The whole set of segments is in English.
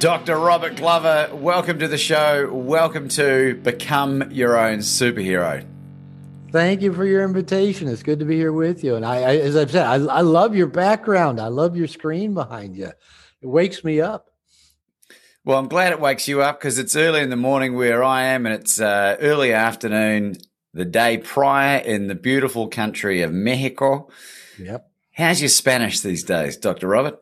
Dr. Robert Glover, welcome to the show. Welcome to Become Your Own Superhero. Thank you for your invitation. It's good to be here with you. And I as I've said, I love your background. I love your screen behind you. It wakes me up. Well, I'm glad it wakes you up, because it's early in the morning where I am, and it's early afternoon the day prior in the beautiful country of Mexico. Yep. How's your Spanish these days, Dr. Robert?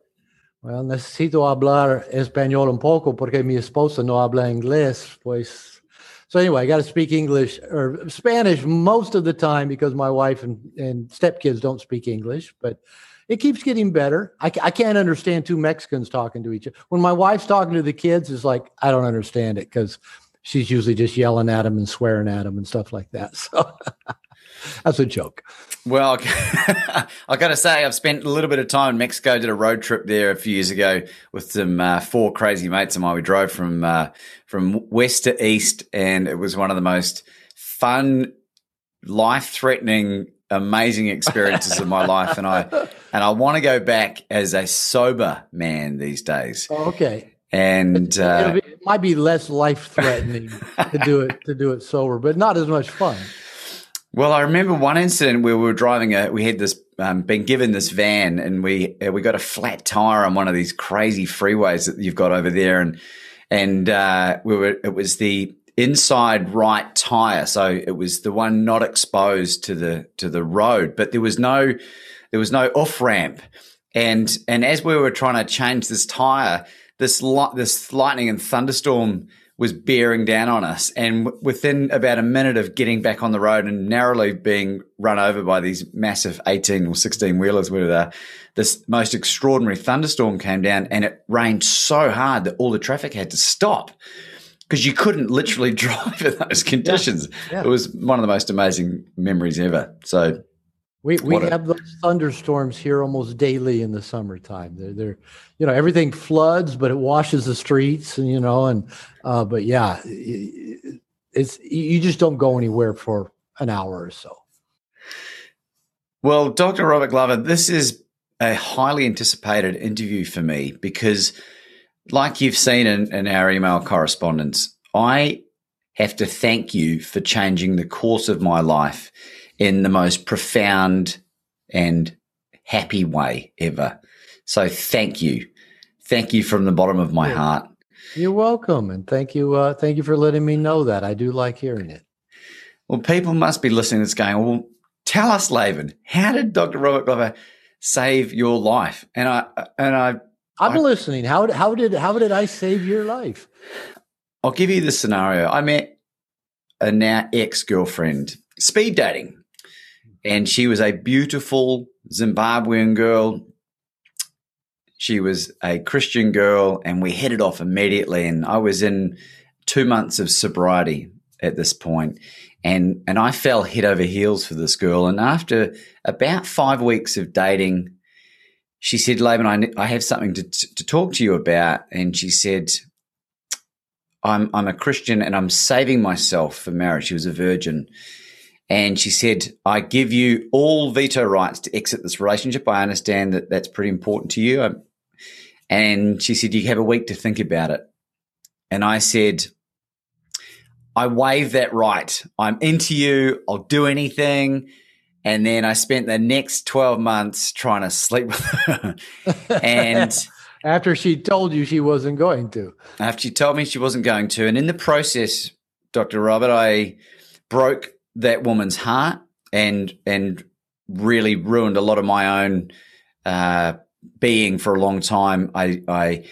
Well, necesito hablar español un poco porque mi esposa no habla inglés. Pues. So anyway, I got to speak English or Spanish most of the time because my wife and stepkids don't speak English, but it keeps getting better. I can't understand two Mexicans talking to each other. When my wife's talking to the kids, it's like, I don't understand it because she's usually just yelling at them and swearing at them and stuff like that. So that's a joke. Well, I got to say, I've spent a little bit of time in Mexico. Did a road trip there a few years ago with some 4 crazy mates of mine. We drove from west to east, and it was one of the most fun, life-threatening, amazing experiences of my life. And I want to go back as a sober man these days. Oh, okay. And it might be less life-threatening to do it sober, but not as much fun. Well, I remember one incident where we were driving. We had this been given this van, and we got a flat tire on one of these crazy freeways that you've got over there, and it was the inside right tire, so it was the one not exposed to the road, but there was no off ramp, and as we were trying to change this tire, this lightning and thunderstorm was bearing down on us, and within about a minute of getting back on the road and narrowly being run over by these massive 18 or 16 wheelers, where this most extraordinary thunderstorm came down, and it rained so hard that all the traffic had to stop because you couldn't literally drive in those conditions. Yeah. Yeah. It was one of the most amazing memories ever. So we have those thunderstorms here almost daily in the summertime. They're, you know, everything floods, but it washes the streets, and but yeah, it's, you just don't go anywhere for an hour or so. Well, Dr. Robert Glover, this is a highly anticipated interview for me because, like you've seen in our email correspondence, I have to thank you for changing the course of my life in the most profound and happy way ever. So thank you. Thank you from the bottom of my heart. You're welcome, and thank you for letting me know that. I do like hearing it. Well, people must be listening to this going, well, tell us, Laban, how did Dr. Robert Glover save your life? And I'm listening. How did I save your life? I'll give you the scenario. I met a now ex-girlfriend, speed dating. And she was a beautiful Zimbabwean girl. She was a Christian girl, and we hit it off immediately. And I was in 2 months of sobriety at this point, and I fell head over heels for this girl. And after about 5 weeks of dating, she said, "Laban, I have something to talk to you about." And she said, "I'm a Christian, and I'm saving myself for marriage." She was a virgin. And she said, "I give you all veto rights to exit this relationship. I understand that that's pretty important to you." And she said, "You have a week to think about it." And I said, "I waive that right. I'm into you. I'll do anything." And then I spent the next 12 months trying to sleep with her. And after she told you she wasn't going to. After she told me she wasn't going to. And in the process, Dr. Robert, I broke that woman's heart and really ruined a lot of my own being for a long time. I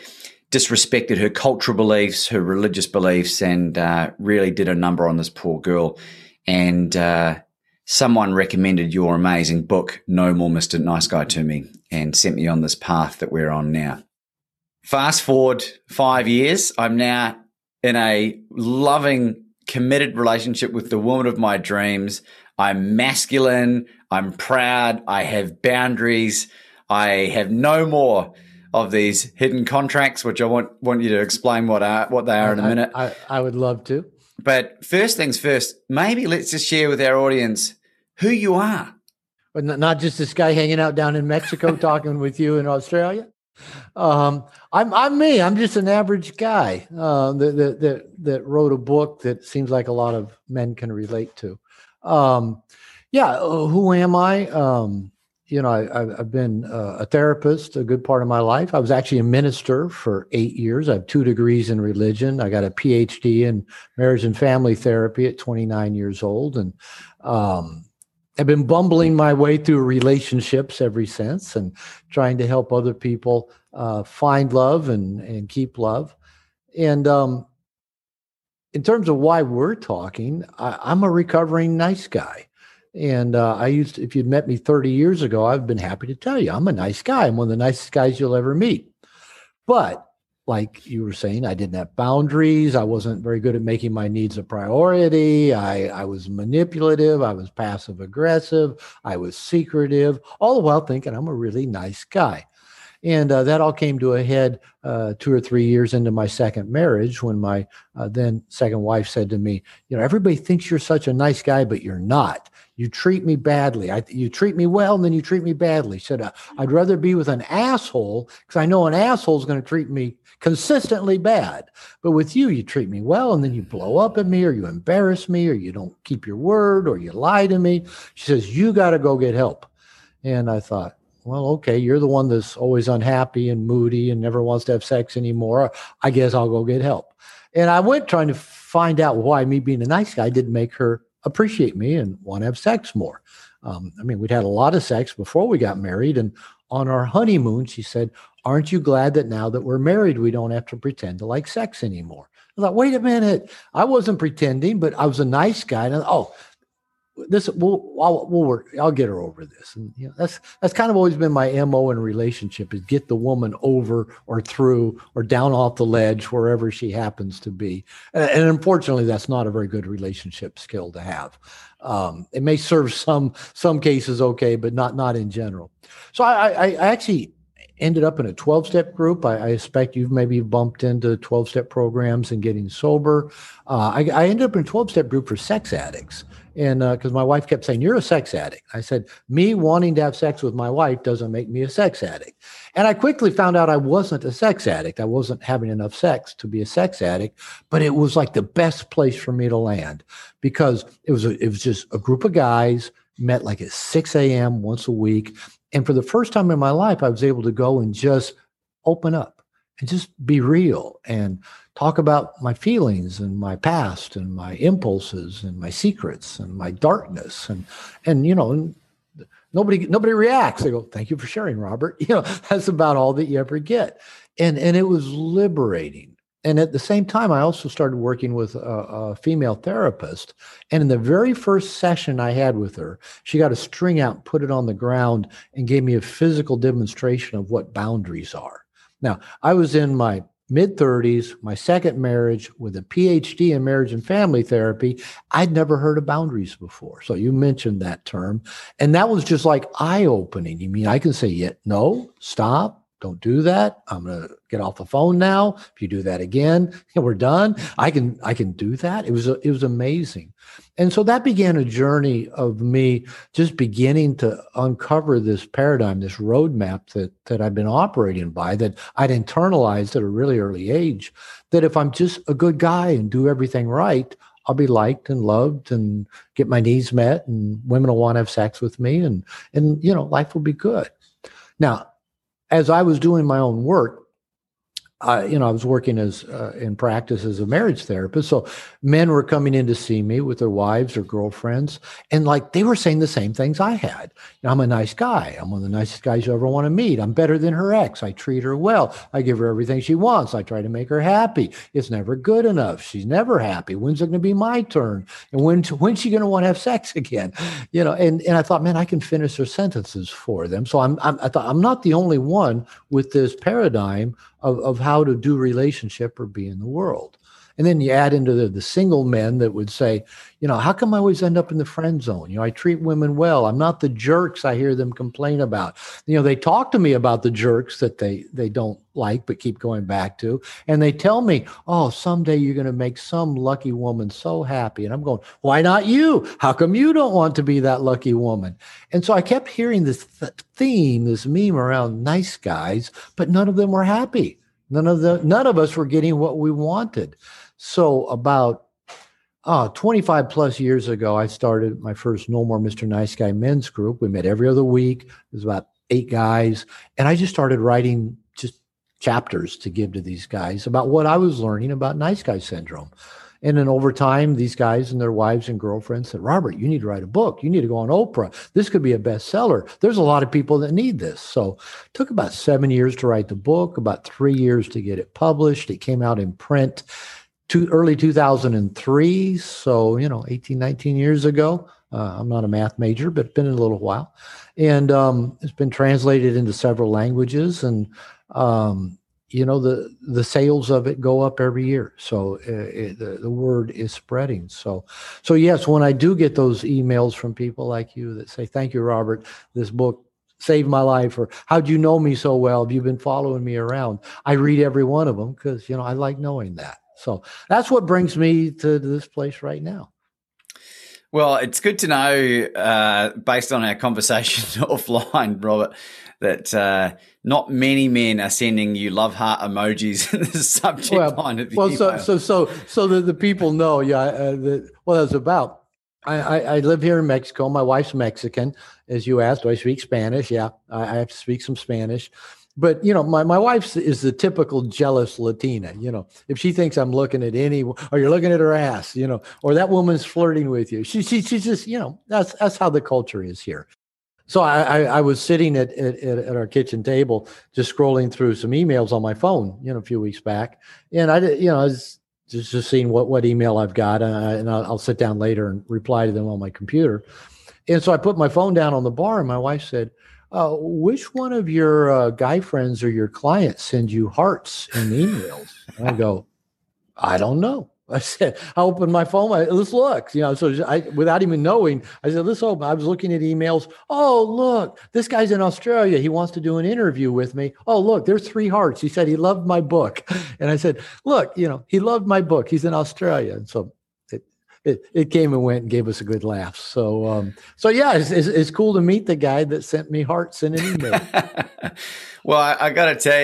disrespected her cultural beliefs, her religious beliefs, and really did a number on this poor girl. And someone recommended your amazing book, No More Mr. Nice Guy, to me and sent me on this path that we're on now. Fast forward 5 years, I'm now in a loving, committed relationship with the woman of my dreams. I'm masculine, I'm proud, I have boundaries, I have no more of these hidden contracts, which I want you to explain what they are in a minute. I would love to. But first things first, maybe let's just share with our audience who you are. But not just this guy hanging out down in Mexico talking with you in Australia. I'm me. I'm just an average guy that wrote a book that seems like a lot of men can relate to. Who am I? I've been a therapist a good part of my life. I was actually a minister for 8 years. I have 2 degrees in religion. I got a PhD in marriage and family therapy at 29 years old. And I've been bumbling my way through relationships ever since and trying to help other people find love and keep love. And in terms of why we're talking, I'm a recovering nice guy. And if you'd met me 30 years ago, I've been happy to tell you, I'm a nice guy. I'm one of the nicest guys you'll ever meet. But like you were saying, I didn't have boundaries. I wasn't very good at making my needs a priority. I was manipulative. I was passive aggressive. I was secretive, all the while thinking I'm a really nice guy. And that all came to a head 2 or 3 years into my second marriage when my then second wife said to me, you know, everybody thinks you're such a nice guy, but you're not. You treat me badly. You treat me well, and then you treat me badly. She said, I'd rather be with an asshole because I know an asshole is going to treat me consistently bad. But with you, you treat me well, and then you blow up at me or you embarrass me or you don't keep your word or you lie to me. She says, you got to go get help. And I thought, well, okay, you're the one that's always unhappy and moody and never wants to have sex anymore. I guess I'll go get help. And I went trying to find out why me being a nice guy didn't make her appreciate me and want to have sex more. We'd had a lot of sex before we got married. And on our honeymoon, she said, aren't you glad that now that we're married, we don't have to pretend to like sex anymore? I thought, wait a minute. I wasn't pretending, but I was a nice guy. And We'll work. I'll get her over this, and that's kind of always been my MO in a relationship: is get the woman over or through or down off the ledge wherever she happens to be. And unfortunately, that's not a very good relationship skill to have. It may serve some cases okay, but not in general. So I actually ended up in a 12-step group. I suspect you've maybe bumped into 12-step programs and getting sober. I ended up in a 12-step group for sex addicts. And because my wife kept saying, you're a sex addict. I said, me wanting to have sex with my wife doesn't make me a sex addict. And I quickly found out I wasn't a sex addict. I wasn't having enough sex to be a sex addict, but it was like the best place for me to land because it was just a group of guys met like at 6 a.m. once a week. And for the first time in my life, I was able to go and just open up and just be real and talk about my feelings and my past and my impulses and my secrets and my darkness. And nobody reacts. They go, thank you for sharing, Robert. That's about all that you ever get. And it was liberating. And at the same time, I also started working with a female therapist. And in the very first session I had with her, she got a string out, put it on the ground, and gave me a physical demonstration of what boundaries are. Now, I was in my mid-30s, my second marriage with a PhD in marriage and family therapy. I'd never heard of boundaries before. So you mentioned that term. And that was just like eye-opening. You mean I can say, yeah, no, stop. Don't do that. I'm going to get off the phone now. If you do that again, we're done. I can do that. It was amazing. And so that began a journey of me just beginning to uncover this paradigm, this roadmap that I've been operating by, that I'd internalized at a really early age, that if I'm just a good guy and do everything right, I'll be liked and loved and get my needs met, and women will want to have sex with me, and you know, life will be good. Now, as I was doing my own work, I was working as in practice as a marriage therapist. So men were coming in to see me with their wives or girlfriends, and like they were saying the same things I had. You know, I'm a nice guy. I'm one of the nicest guys you ever want to meet. I'm better than her ex. I treat her well. I give her everything she wants. I try to make her happy. It's never good enough. She's never happy. When's it going to be my turn? And when's she going to want to have sex again? You know, and I thought, man, I can finish her sentences for them. So I thought I'm not the only one with this paradigm of how to do relationship or be in the world. And then you add into the single men that would say, you know, how come I always end up in the friend zone? You know, I treat women well. I'm not the jerks I hear them complain about. You know, they talk to me about the jerks that they don't like but keep going back to. And they tell me, oh, someday you're going to make some lucky woman so happy. And I'm going, why not you? How come you don't want to be that lucky woman? And so I kept hearing this theme, this meme around nice guys, but none of them were happy. None of us were getting what we wanted. So about 25 plus years ago, I started my first No More Mr. Nice Guy men's group. We met every other week. There's about 8 guys. And I just started writing just chapters to give to these guys about what I was learning about nice guy syndrome. And then over time, these guys and their wives and girlfriends said, Robert, you need to write a book. You need to go on Oprah. This could be a bestseller. There's a lot of people that need this. So it took about 7 years to write the book, about 3 years to get it published. It came out in print early 2003. So, you know, 18, 19 years ago. I'm not a math major, but it's been a little while. And it's been translated into several languages, and you know, the sales of it go up every year. So the word is spreading. So yes, when I do get those emails from people like you that say, thank you, Robert, this book saved my life, or how'd you know me so well? Have you been following me around? I read every one of them because, you know, I like knowing that. So that's what brings me to this place right now. Well, it's good to know, based on our conversation offline, Robert, that not many men are sending you love heart emojis in the subject line of the email. So that the people know, what that's about. I live here in Mexico. My wife's Mexican, as you asked. Do I speak Spanish? Yeah, I have to speak some Spanish. But, you know, my wife is the typical jealous Latina. You know, if she thinks I'm looking at anyone, or you're looking at her ass, you know, or that woman's flirting with you. She's just, you know, that's how the culture is here. So I was sitting at our kitchen table, just scrolling through some emails on my phone, you know, a few weeks back. And I was just seeing what email I've got, and I'll sit down later and reply to them on my computer. And so I put my phone down on the bar, and my wife said, which one of your guy friends or your clients send you hearts in emails? And I go, I don't know. I said, I opened my phone. Let's look. You know, so without even knowing, I said, let's open. I was looking at emails. Oh, look, this guy's in Australia. He wants to do an interview with me. Oh, look, there's 3 hearts. He said he loved my book. And I said, look, you know, he loved my book. He's in Australia. And so it came and went and gave us a good laugh. So, it's cool to meet the guy that sent me hearts in an email. Well, I got to tell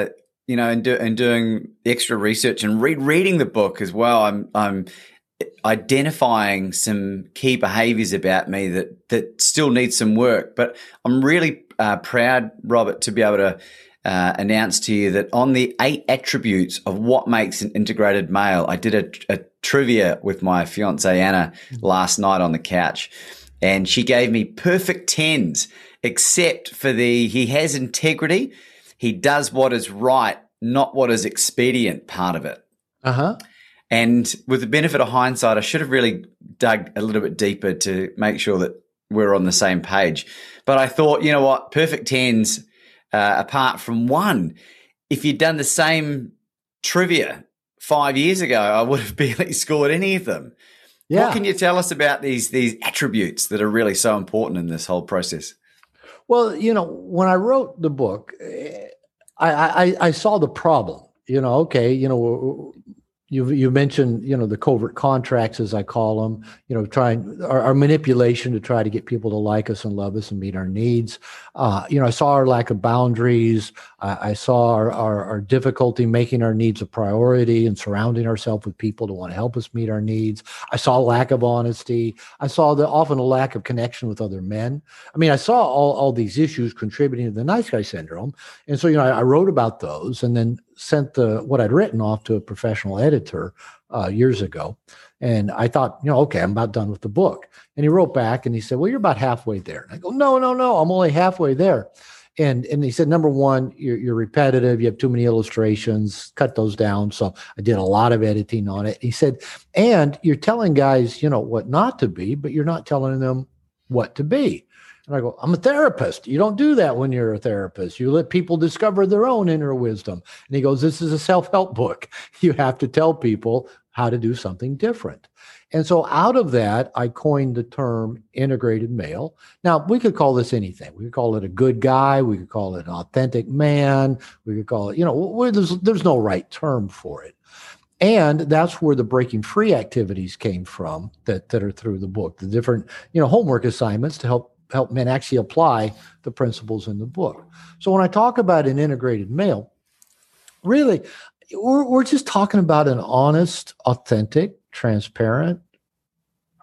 you, you know, and doing extra research and rereading the book as well, I'm identifying some key behaviors about me that still need some work. But I'm really proud, Robert, to be able to announce to you that on the 8 attributes of what makes an integrated male, I did a trivia with my fiancée Anna last night on the couch, and she gave me perfect 10s, except for he has integrity, he does what is right, not what is expedient part of it. Uh-huh. And with the benefit of hindsight, I should have really dug a little bit deeper to make sure that we're on the same page. But I thought, you know what, perfect 10s, apart from one, if you'd done the same trivia 5 years ago, I would have barely scored any of them. Yeah. What can you tell us about these attributes that are really so important in this whole process? Well, you know, when I wrote the book, I saw the problem. You know, okay, you know, you mentioned, you know, the covert contracts, as I call them, you know, trying our manipulation to try to get people to like us and love us and meet our needs. You know, I saw our lack of boundaries. I saw our difficulty making our needs a priority and surrounding ourselves with people to want to help us meet our needs. I saw lack of honesty. I saw often a lack of connection with other men. I mean, I saw all these issues contributing to the nice guy syndrome. And so, you know, I wrote about those and then sent what I'd written off to a professional editor years ago. And I thought, you know, okay, I'm about done with the book. And he wrote back and he said, well, you're about halfway there. And I go, no, I'm only halfway there. And he said, number one, you're repetitive. You have too many illustrations. Cut those down. So I did a lot of editing on it. He said, and you're telling guys, you know, what not to be, but you're not telling them what to be. And I go, I'm a therapist. You don't do that when you're a therapist. You let people discover their own inner wisdom. And he goes, this is a self-help book. You have to tell people how to do something different. And so out of that, I coined the term integrated male. Now, we could call this anything. We could call it a good guy. We could call it an authentic man. We could call it, you know, there's no right term for it. And that's where the breaking free activities came from that are through the book, the different, you know, homework assignments to help men actually apply the principles in the book. So when I talk about an integrated male, really, we're just talking about an honest, authentic, transparent,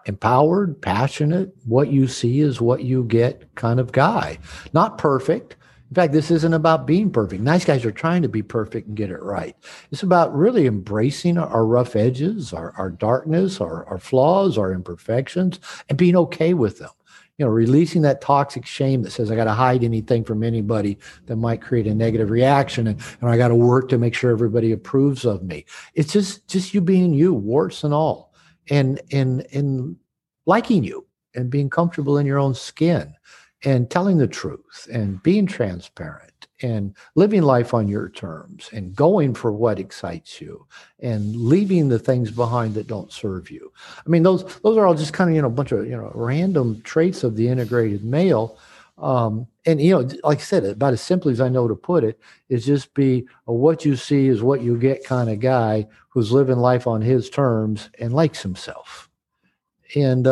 empowered, passionate, what you see is what you get kind of guy. Not perfect. In fact, this isn't about being perfect. Nice guys are trying to be perfect and get it right. It's about really embracing our rough edges, our darkness, our flaws, our imperfections, and being okay with them. You know, releasing that toxic shame that says I got to hide anything from anybody that might create a negative reaction, and I got to work to make sure everybody approves of me. It's just you being you, warts and all, and liking you and being comfortable in your own skin and telling the truth and being transparent and living life on your terms and going for what excites you and leaving the things behind that don't serve you. I mean, those are all just kind of, you know, a bunch of, you know, random traits of the integrated male. And, you know, like I said, about as simply as I know to put it is just be a what you see is what you get kind of guy who's living life on his terms and likes himself. And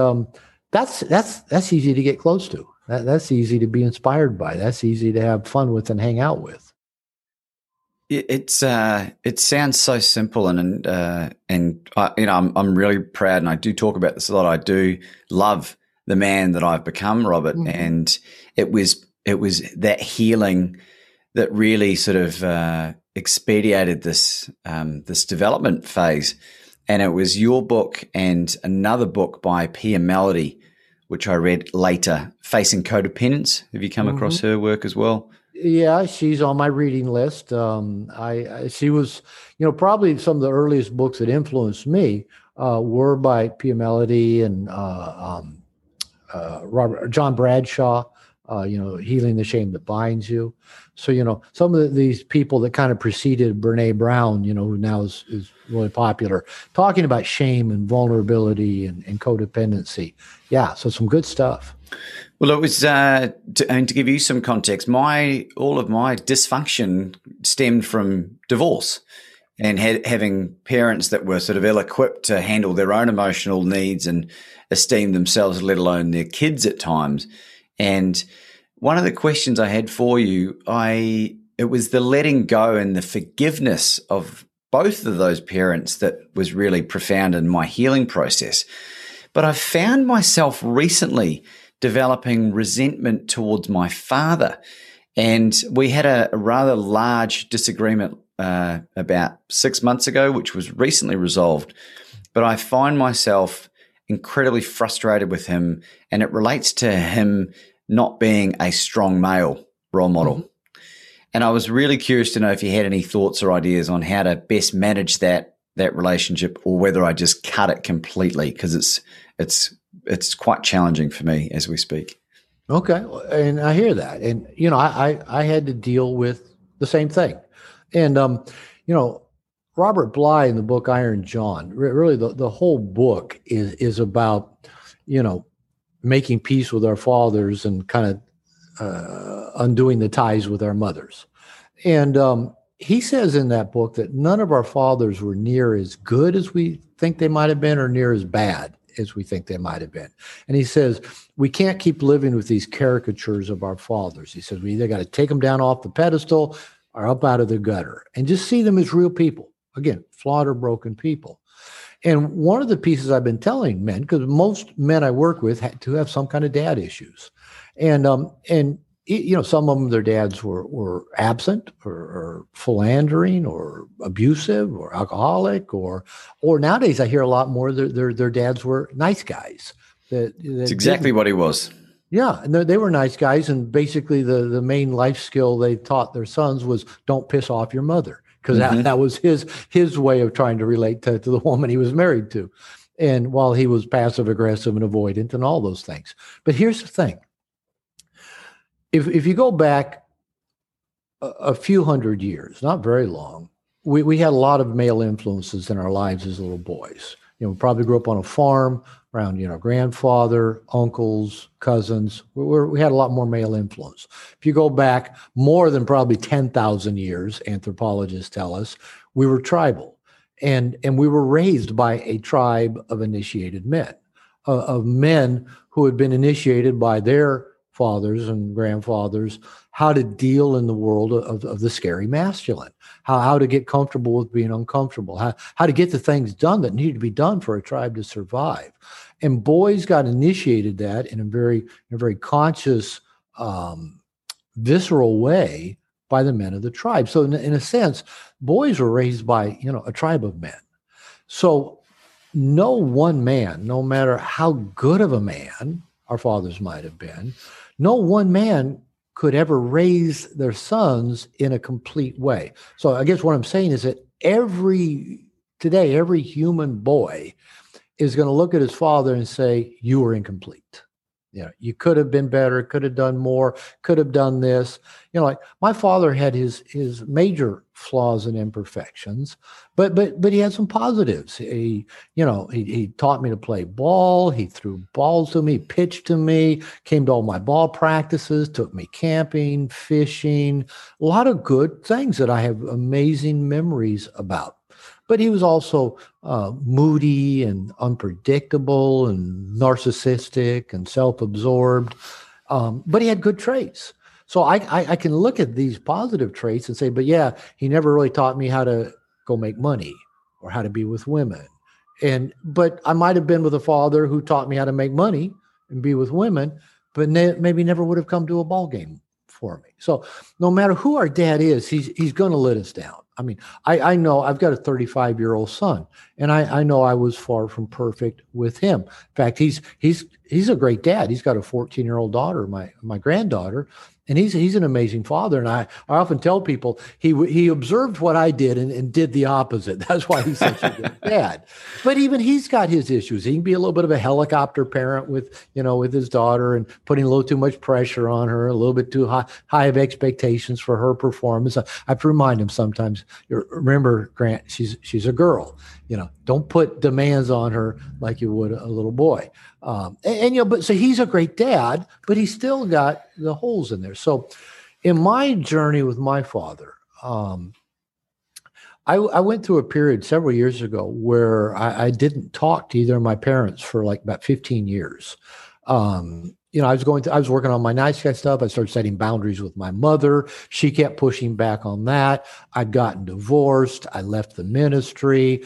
that's easy to get close to. That's easy to be inspired by. That's easy to have fun with and hang out with. It sounds so simple, and you know, I'm really proud, and I do talk about this a lot. I do love the man that I've become, Robert, mm-hmm. and it was that healing that really sort of expedited this development phase, and it was your book and another book by Pia Melody, which I read later, Facing Codependence. Have you come mm-hmm. across her work as well? Yeah, she's on my reading list. She was, you know, probably some of the earliest books that influenced me were by Pia Melody and Robert John Bradshaw. You know, Healing the Shame That Binds You. So, you know, some of these people that kind of preceded Brené Brown, you know, who now is really popular, talking about shame and vulnerability and codependency. Yeah, so some good stuff. Well, it was, to give you some context, all of my dysfunction stemmed from divorce and having parents that were sort of ill-equipped to handle their own emotional needs and esteem themselves, let alone their kids at times. And one of the questions I had for you, it was the letting go and the forgiveness of both of those parents that was really profound in my healing process. But I found myself recently developing resentment towards my father. And we had a rather large disagreement about 6 months ago, which was recently resolved. But I find myself incredibly frustrated with him, and it relates to him not being a strong male role model. Mm-hmm. And I was really curious to know if you had any thoughts or ideas on how to best manage that relationship, or whether I just cut it completely, because it's quite challenging for me as we speak. Okay, and I hear that. And, you know, I had to deal with the same thing. And, you know, Robert Bly in the book Iron John, really the whole book is about, you know, making peace with our fathers and kind of undoing the ties with our mothers. And he says in that book that none of our fathers were near as good as we think they might have been, or near as bad as we think they might have been. And he says, we can't keep living with these caricatures of our fathers. He says, we either got to take them down off the pedestal, are up out of the gutter, and just see them as real people. Again, flawed or broken people. And one of the pieces I've been telling men, because most men I work with had to have some kind of dad issues. And you know, some of them, their dads were absent or philandering or abusive or alcoholic, or nowadays I hear a lot more their dads were nice guys. That's exactly what he was. Yeah, and they were nice guys, and basically the main life skill they taught their sons was don't piss off your mother, because that was his way of trying to relate to the woman he was married to, and while he was passive aggressive and avoidant and all those things. But here's the thing: if you go back a few hundred years, not very long, we had a lot of male influences in our lives as little boys. You know, we probably grew up on a farm around, you know, grandfather, uncles, cousins. We had a lot more male influence. If you go back more than probably 10,000 years, anthropologists tell us, we were tribal. And we were raised by a tribe of initiated men, of men who had been initiated by their fathers and grandfathers, how to deal in the world of the scary masculine, how to get comfortable with being uncomfortable, how to get the things done that needed to be done for a tribe to survive. And boys got initiated that in a very conscious, visceral way by the men of the tribe. So in a sense, boys were raised by, you know, a tribe of men. So no one man, no matter how good of a man our fathers might have been, no one man could ever raise their sons in a complete way. So I guess what I'm saying is that every human boy is going to look at his father and say, you were incomplete. You know, you could have been better, could have done more, could have done this. You know, like my father had his major flaws and imperfections, but he had some positives. He taught me to play ball. He threw balls to me, pitched to me, came to all my ball practices, took me camping, fishing, a lot of good things that I have amazing memories about. But he was also moody and unpredictable and narcissistic and self-absorbed. But he had good traits. So I can look at these positive traits and say, but yeah, he never really taught me how to go make money or how to be with women. But I might have been with a father who taught me how to make money and be with women, but maybe never would have come to a ball game for me. So no matter who our dad is, he's going to let us down. I mean, I know I've got a 35-year-old son, and I know I was far from perfect with him. In fact, he's a great dad. He's got a 14-year-old daughter, my granddaughter, and he's an amazing father. And I often tell people he observed what I did and did the opposite. That's why he's such a good dad. But even he's got his issues. He can be a little bit of a helicopter parent with his daughter and putting a little too much pressure on her, a little bit too high of expectations for her performance. I have to remind him sometimes, remember, Grant, she's a girl. You know, don't put demands on her like you would a little boy. So he's a great dad, but he's still got the holes in there. So in my journey with my father, I went through a period several years ago where I didn't talk to either of my parents for like about 15 years. I was working on my nice guy stuff. I started setting boundaries with my mother. She kept pushing back on that. I'd gotten divorced. I left the ministry.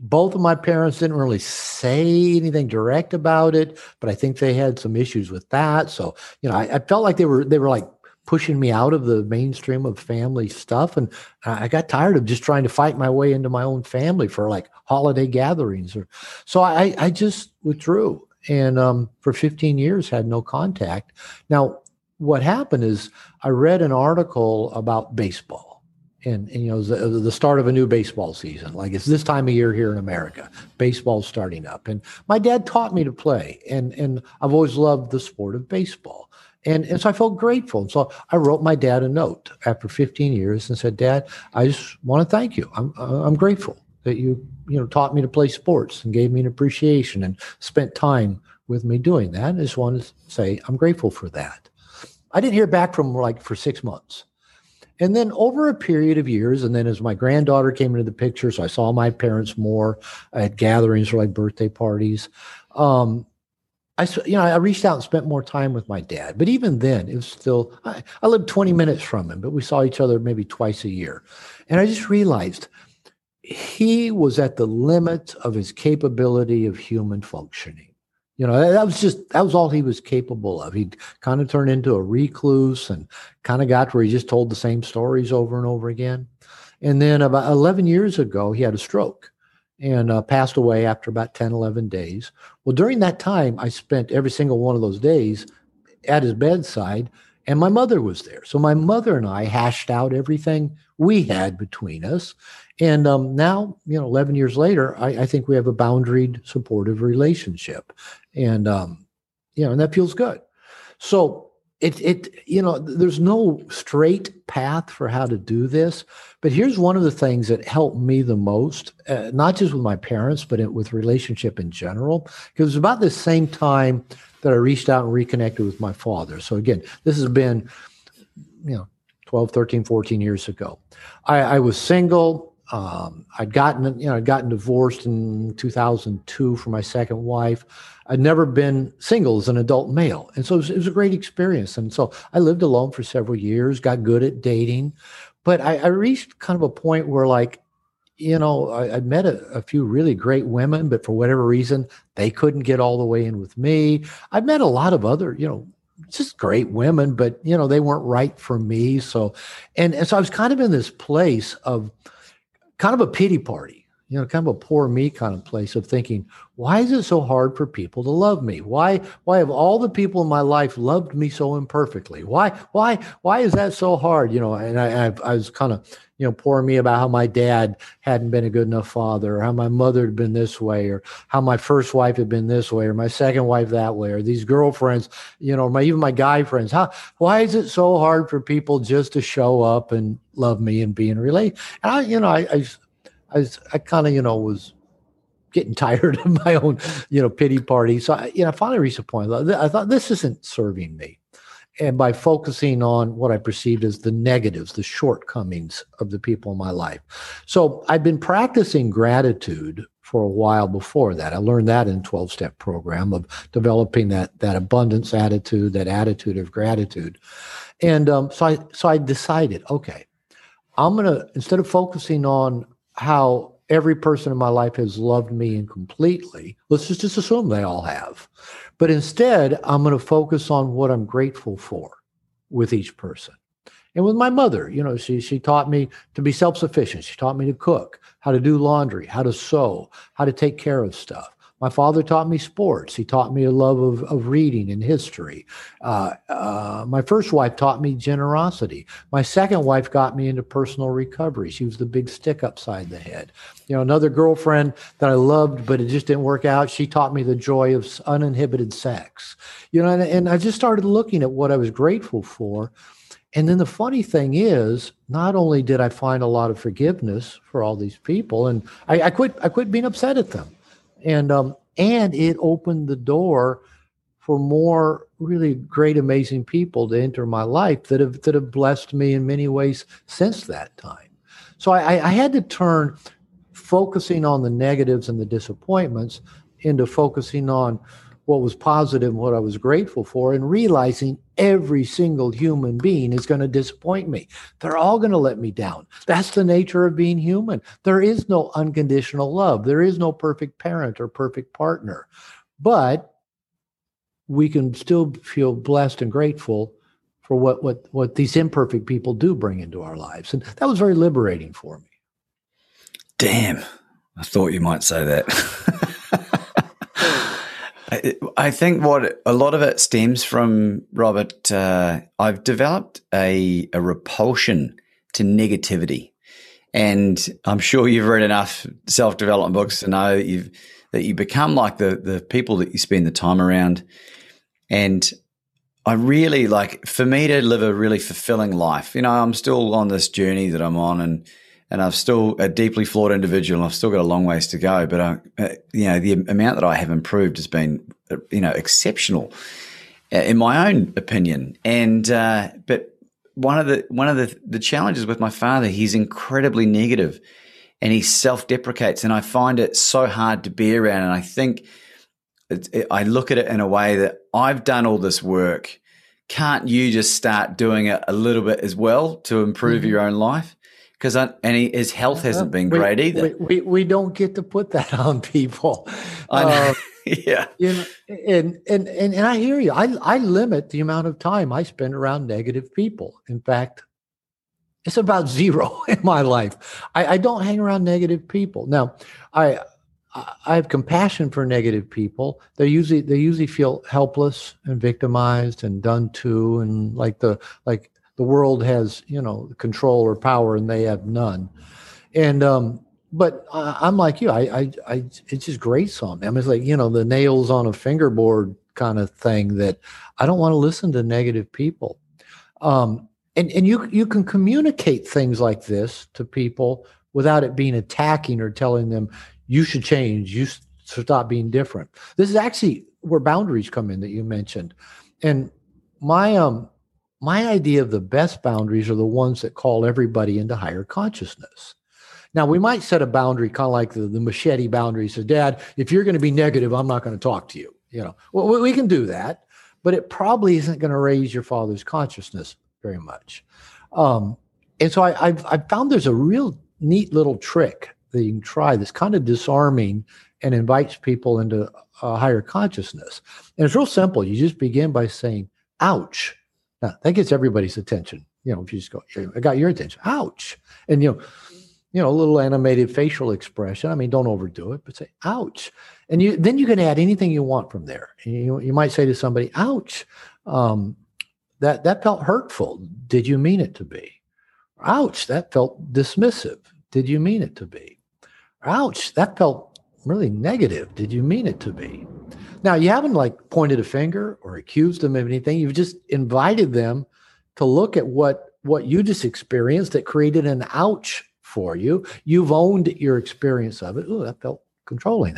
Both of my parents didn't really say anything direct about it, but I think they had some issues with that. So, you know, I felt like they were like pushing me out of the mainstream of family stuff. And I got tired of just trying to fight my way into my own family for like holiday gatherings. So I just withdrew. And for 15 years, had no contact. Now, what happened is I read an article about baseball and you know, the start of a new baseball season. Like it's this time of year here in America, baseball's starting up. And my dad taught me to play, and I've always loved the sport of baseball. And so I felt grateful. And so I wrote my dad a note after 15 years and said, Dad, I just want to thank you. I'm grateful that you know, taught me to play sports and gave me an appreciation and spent time with me doing that. I just wanted to say, I'm grateful for that. I didn't hear back from for 6 months. And then over a period of years, and then as my granddaughter came into the picture, so I saw my parents more at gatherings or like birthday parties. I reached out and spent more time with my dad. But even then, it was still, I lived 20 minutes from him, but we saw each other maybe twice a year. And I just realized he was at the limit of his capability of human functioning. That was all he was capable of. He'd kind of turned into a recluse and kind of got where he just told the same stories over and over again. And then about 11 years ago, he had a stroke and passed away after about 10, 11 days. Well, during that time, I spent every single one of those days at his bedside, and my mother was there. So my mother and I hashed out everything we had between us. And now, 11 years later, I think we have a boundaried, supportive relationship. And, and that feels good. So there's no straight path for how to do this. But here's one of the things that helped me the most, not just with my parents, but with relationship in general. Because it was about the same time that I reached out and reconnected with my father. So again, this has been, 12, 13, 14 years ago. I was single. I'd gotten divorced in 2002 from my second wife. I'd never been single as an adult male. And so it was a great experience. And so I lived alone for several years, got good at dating. But I reached kind of a point where I'd met a few really great women, but for whatever reason, they couldn't get all the way in with me. I'd met a lot of other, just great women, but, they weren't right for me. So, and so I was kind of in this place of, kind of a pity party, kind of a poor me kind of place of thinking, why is it so hard for people to love me? Why have all the people in my life loved me so imperfectly? Why is that so hard? And I was kind of, poor me about how my dad hadn't been a good enough father, or how my mother had been this way, or how my first wife had been this way, or my second wife that way, or these girlfriends, even my guy friends. Why is it so hard for people just to show up and love me and be in a relationship? And I was getting tired of my own, pity party. So I finally reached a point. I thought, this isn't serving me. And by focusing on what I perceived as the negatives, the shortcomings of the people in my life. So I've been practicing gratitude for a while before that. I learned that in 12-step program of developing that abundance attitude, that attitude of gratitude. And so I decided, okay, I'm going to, instead of focusing on how every person in my life has loved me incompletely, let's just assume they all have. But instead, I'm going to focus on what I'm grateful for with each person. And with my mother, she taught me to be self-sufficient. She taught me to cook, how to do laundry, how to sew, how to take care of stuff. My father taught me sports. He taught me a love of reading and history. My first wife taught me generosity. My second wife got me into personal recovery. She was the big stick upside the head. Another girlfriend that I loved, but it just didn't work out, she taught me the joy of uninhibited sex. And I just started looking at what I was grateful for. And then the funny thing is, not only did I find a lot of forgiveness for all these people, and I quit being upset at them. And it opened the door for more really great, amazing people to enter my life that have blessed me in many ways since that time. So I had to turn focusing on the negatives and the disappointments into focusing on what was positive and what I was grateful for, and realizing every single human being is going to disappoint me. They're all going to let me down. That's the nature of being human. There is no unconditional love. There is no perfect parent or perfect partner. But we can still feel blessed and grateful for what these imperfect people do bring into our lives. And that was very liberating for me. Damn. I thought you might say that. I think what a lot of it stems from, Robert, I've developed a repulsion to negativity, and I'm sure you've read enough self-development books to know that you become like the people that you spend the time around. And I really, for me to live a really fulfilling life, I'm still on this journey that I'm on, and I'm still a deeply flawed individual, and I've still got a long ways to go. But, the amount that I have improved has been, exceptional in my own opinion. And but one of the challenges with my father, he's incredibly negative, and he self-deprecates, and I find it so hard to be around. And I think I look at it in a way that I've done all this work. Can't you just start doing it a little bit as well to improve your own life? Because his health hasn't been great either. We don't get to put that on people. I know. Yeah. You know, and I hear you. I limit the amount of time I spend around negative people. In fact, it's about zero in my life. I don't hang around negative people. Now, I have compassion for negative people. They usually feel helpless and victimized and done to, and like the world has, you know, control or power, and they have none. And but I'm like you. I it's just grates on me. I mean, it's like, you know, the nails on a fingerboard kind of thing, that I don't want to listen to negative people. And you can communicate things like this to people without it being attacking or telling them, you should change, you should stop being different. This is actually where boundaries come in that you mentioned. And my idea of the best boundaries are the ones that call everybody into higher consciousness. Now, we might set a boundary kind of like the machete boundary. So, Dad, if you're going to be negative, I'm not going to talk to you. You know, well, we can do that, but it probably isn't going to raise your father's consciousness very much. And so I found there's a real neat little trick that you can try that's kind of disarming and invites people into a higher consciousness. And it's real simple. You just begin by saying, ouch. Now, that gets everybody's attention. You know, if you just go, I got your attention, ouch. And, you know, a little animated facial expression. I mean, don't overdo it, but say, ouch. And then you can add anything you want from there. You might say to somebody, ouch, that felt hurtful. Did you mean it to be? Ouch, that felt dismissive. Did you mean it to be? Ouch, that felt really negative. Did you mean it to be? Now, you haven't like pointed a finger or accused them of anything. You've just invited them to look at what you just experienced that created an ouch for you. You've owned your experience of it. Ooh, that felt controlling.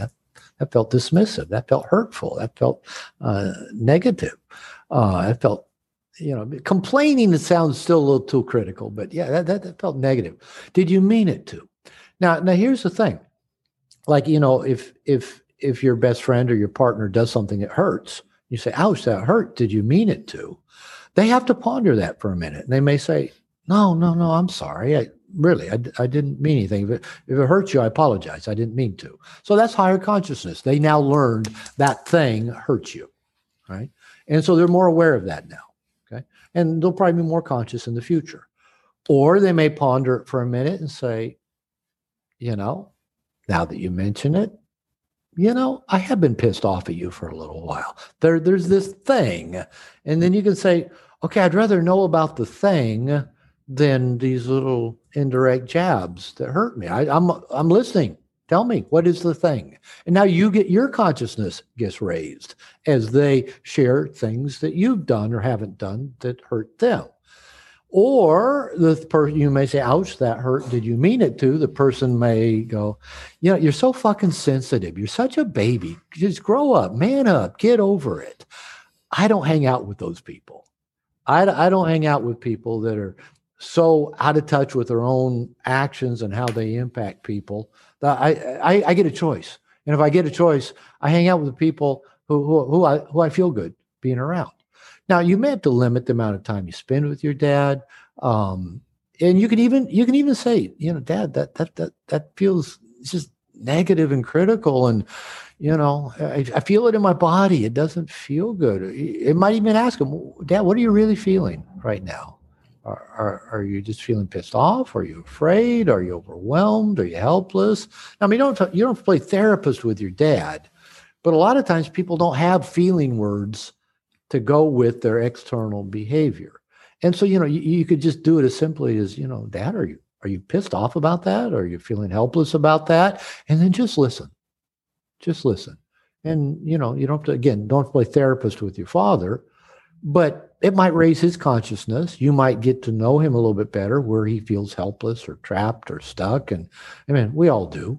That felt dismissive. That felt hurtful. That felt negative. That felt, you know, complaining, it sounds still a little too critical, but yeah, that felt negative. Did you mean it to? Now here's the thing. Like, you know, if your best friend or your partner does something that hurts, you say, ouch, that hurt. Did you mean it to? They have to ponder that for a minute. And they may say, no, I'm sorry. I didn't mean anything. But if it hurts you, I apologize. I didn't mean to. So that's higher consciousness. They now learned that thing hurts you, right? And so they're more aware of that now. Okay. And they'll probably be more conscious in the future. Or they may ponder it for a minute and say, you know, now that you mention it, you know, I have been pissed off at you for a little while. There's this thing. And then you can say, okay, I'd rather know about the thing than these little indirect jabs that hurt me. I'm listening. Tell me, what is the thing? And now your consciousness gets raised as they share things that you've done or haven't done that hurt them. Or the person, you may say, ouch, that hurt. Did you mean it to? The person may go, you know, you're so fucking sensitive. You're such a baby. Just grow up, man up, get over it. I don't hang out with those people. I don't hang out with people that are so out of touch with their own actions and how they impact people. I get a choice. And if I get a choice, I hang out with the people who I feel good being around. Now, you may have to limit the amount of time you spend with your dad. And you can even say, you know, Dad, that feels just negative and critical. And, you know, I feel it in my body. It doesn't feel good. It might even ask him, Dad, what are you really feeling right now? Are you just feeling pissed off? Are you afraid? Are you overwhelmed? Are you helpless? I mean, you don't play therapist with your dad, but a lot of times people don't have feeling words to go with their external behavior. And so, you know, you could just do it as simply as, you know, Dad, are you pissed off about that? Are you feeling helpless about that? And then just listen. Just listen. And, you know, you don't have to, again, don't play therapist with your father, but it might raise his consciousness. You might get to know him a little bit better, where he feels helpless or trapped or stuck. And I mean, we all do.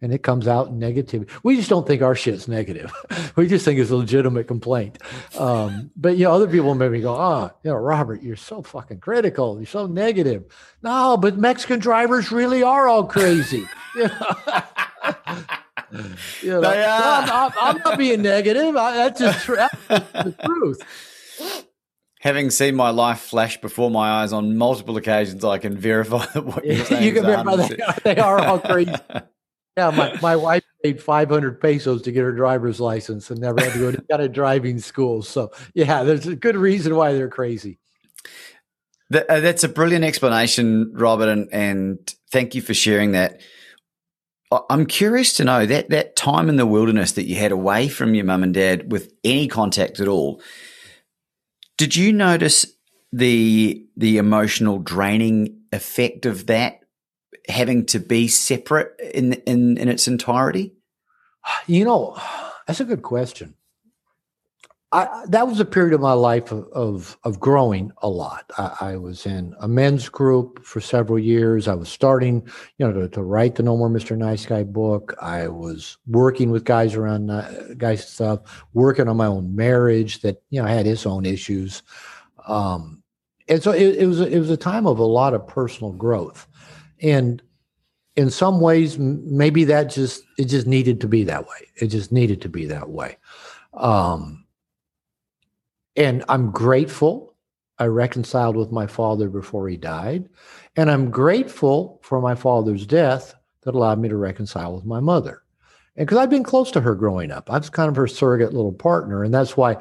And it comes out in negativity. We just don't think our shit's negative. We just think it's a legitimate complaint. But, you know, other people maybe go, you know, Robert, you're so fucking critical. You're so negative. No, but Mexican drivers really are all crazy. You know? You know, but, I'm not being negative. That's the truth. Having seen my life flash before my eyes on multiple occasions, I can verify that what you're saying. You can verify that they are all crazy. Yeah, my wife paid 500 pesos to get her driver's license and never had to go to driving school. So, yeah, there's a good reason why they're crazy. That's a brilliant explanation, Robert, and thank you for sharing that. I'm curious to know that time in the wilderness that you had away from your mum and dad with any contact at all, did you notice the emotional draining effect of that? Having to be separate in its entirety? You know, that's a good question. That was a period of my life of growing a lot. I was in a men's group for several years. I was starting, to write the No More Mr. Nice Guy book. I was working with guys around guys stuff, working on my own marriage that had its own issues, and so it was a time of a lot of personal growth. And in some ways, maybe it just needed to be that way. It just needed to be that way. And I'm grateful. I reconciled with my father before he died. And I'm grateful for my father's death that allowed me to reconcile with my mother. And because I've been close to her growing up. I was kind of her surrogate little partner. And that's why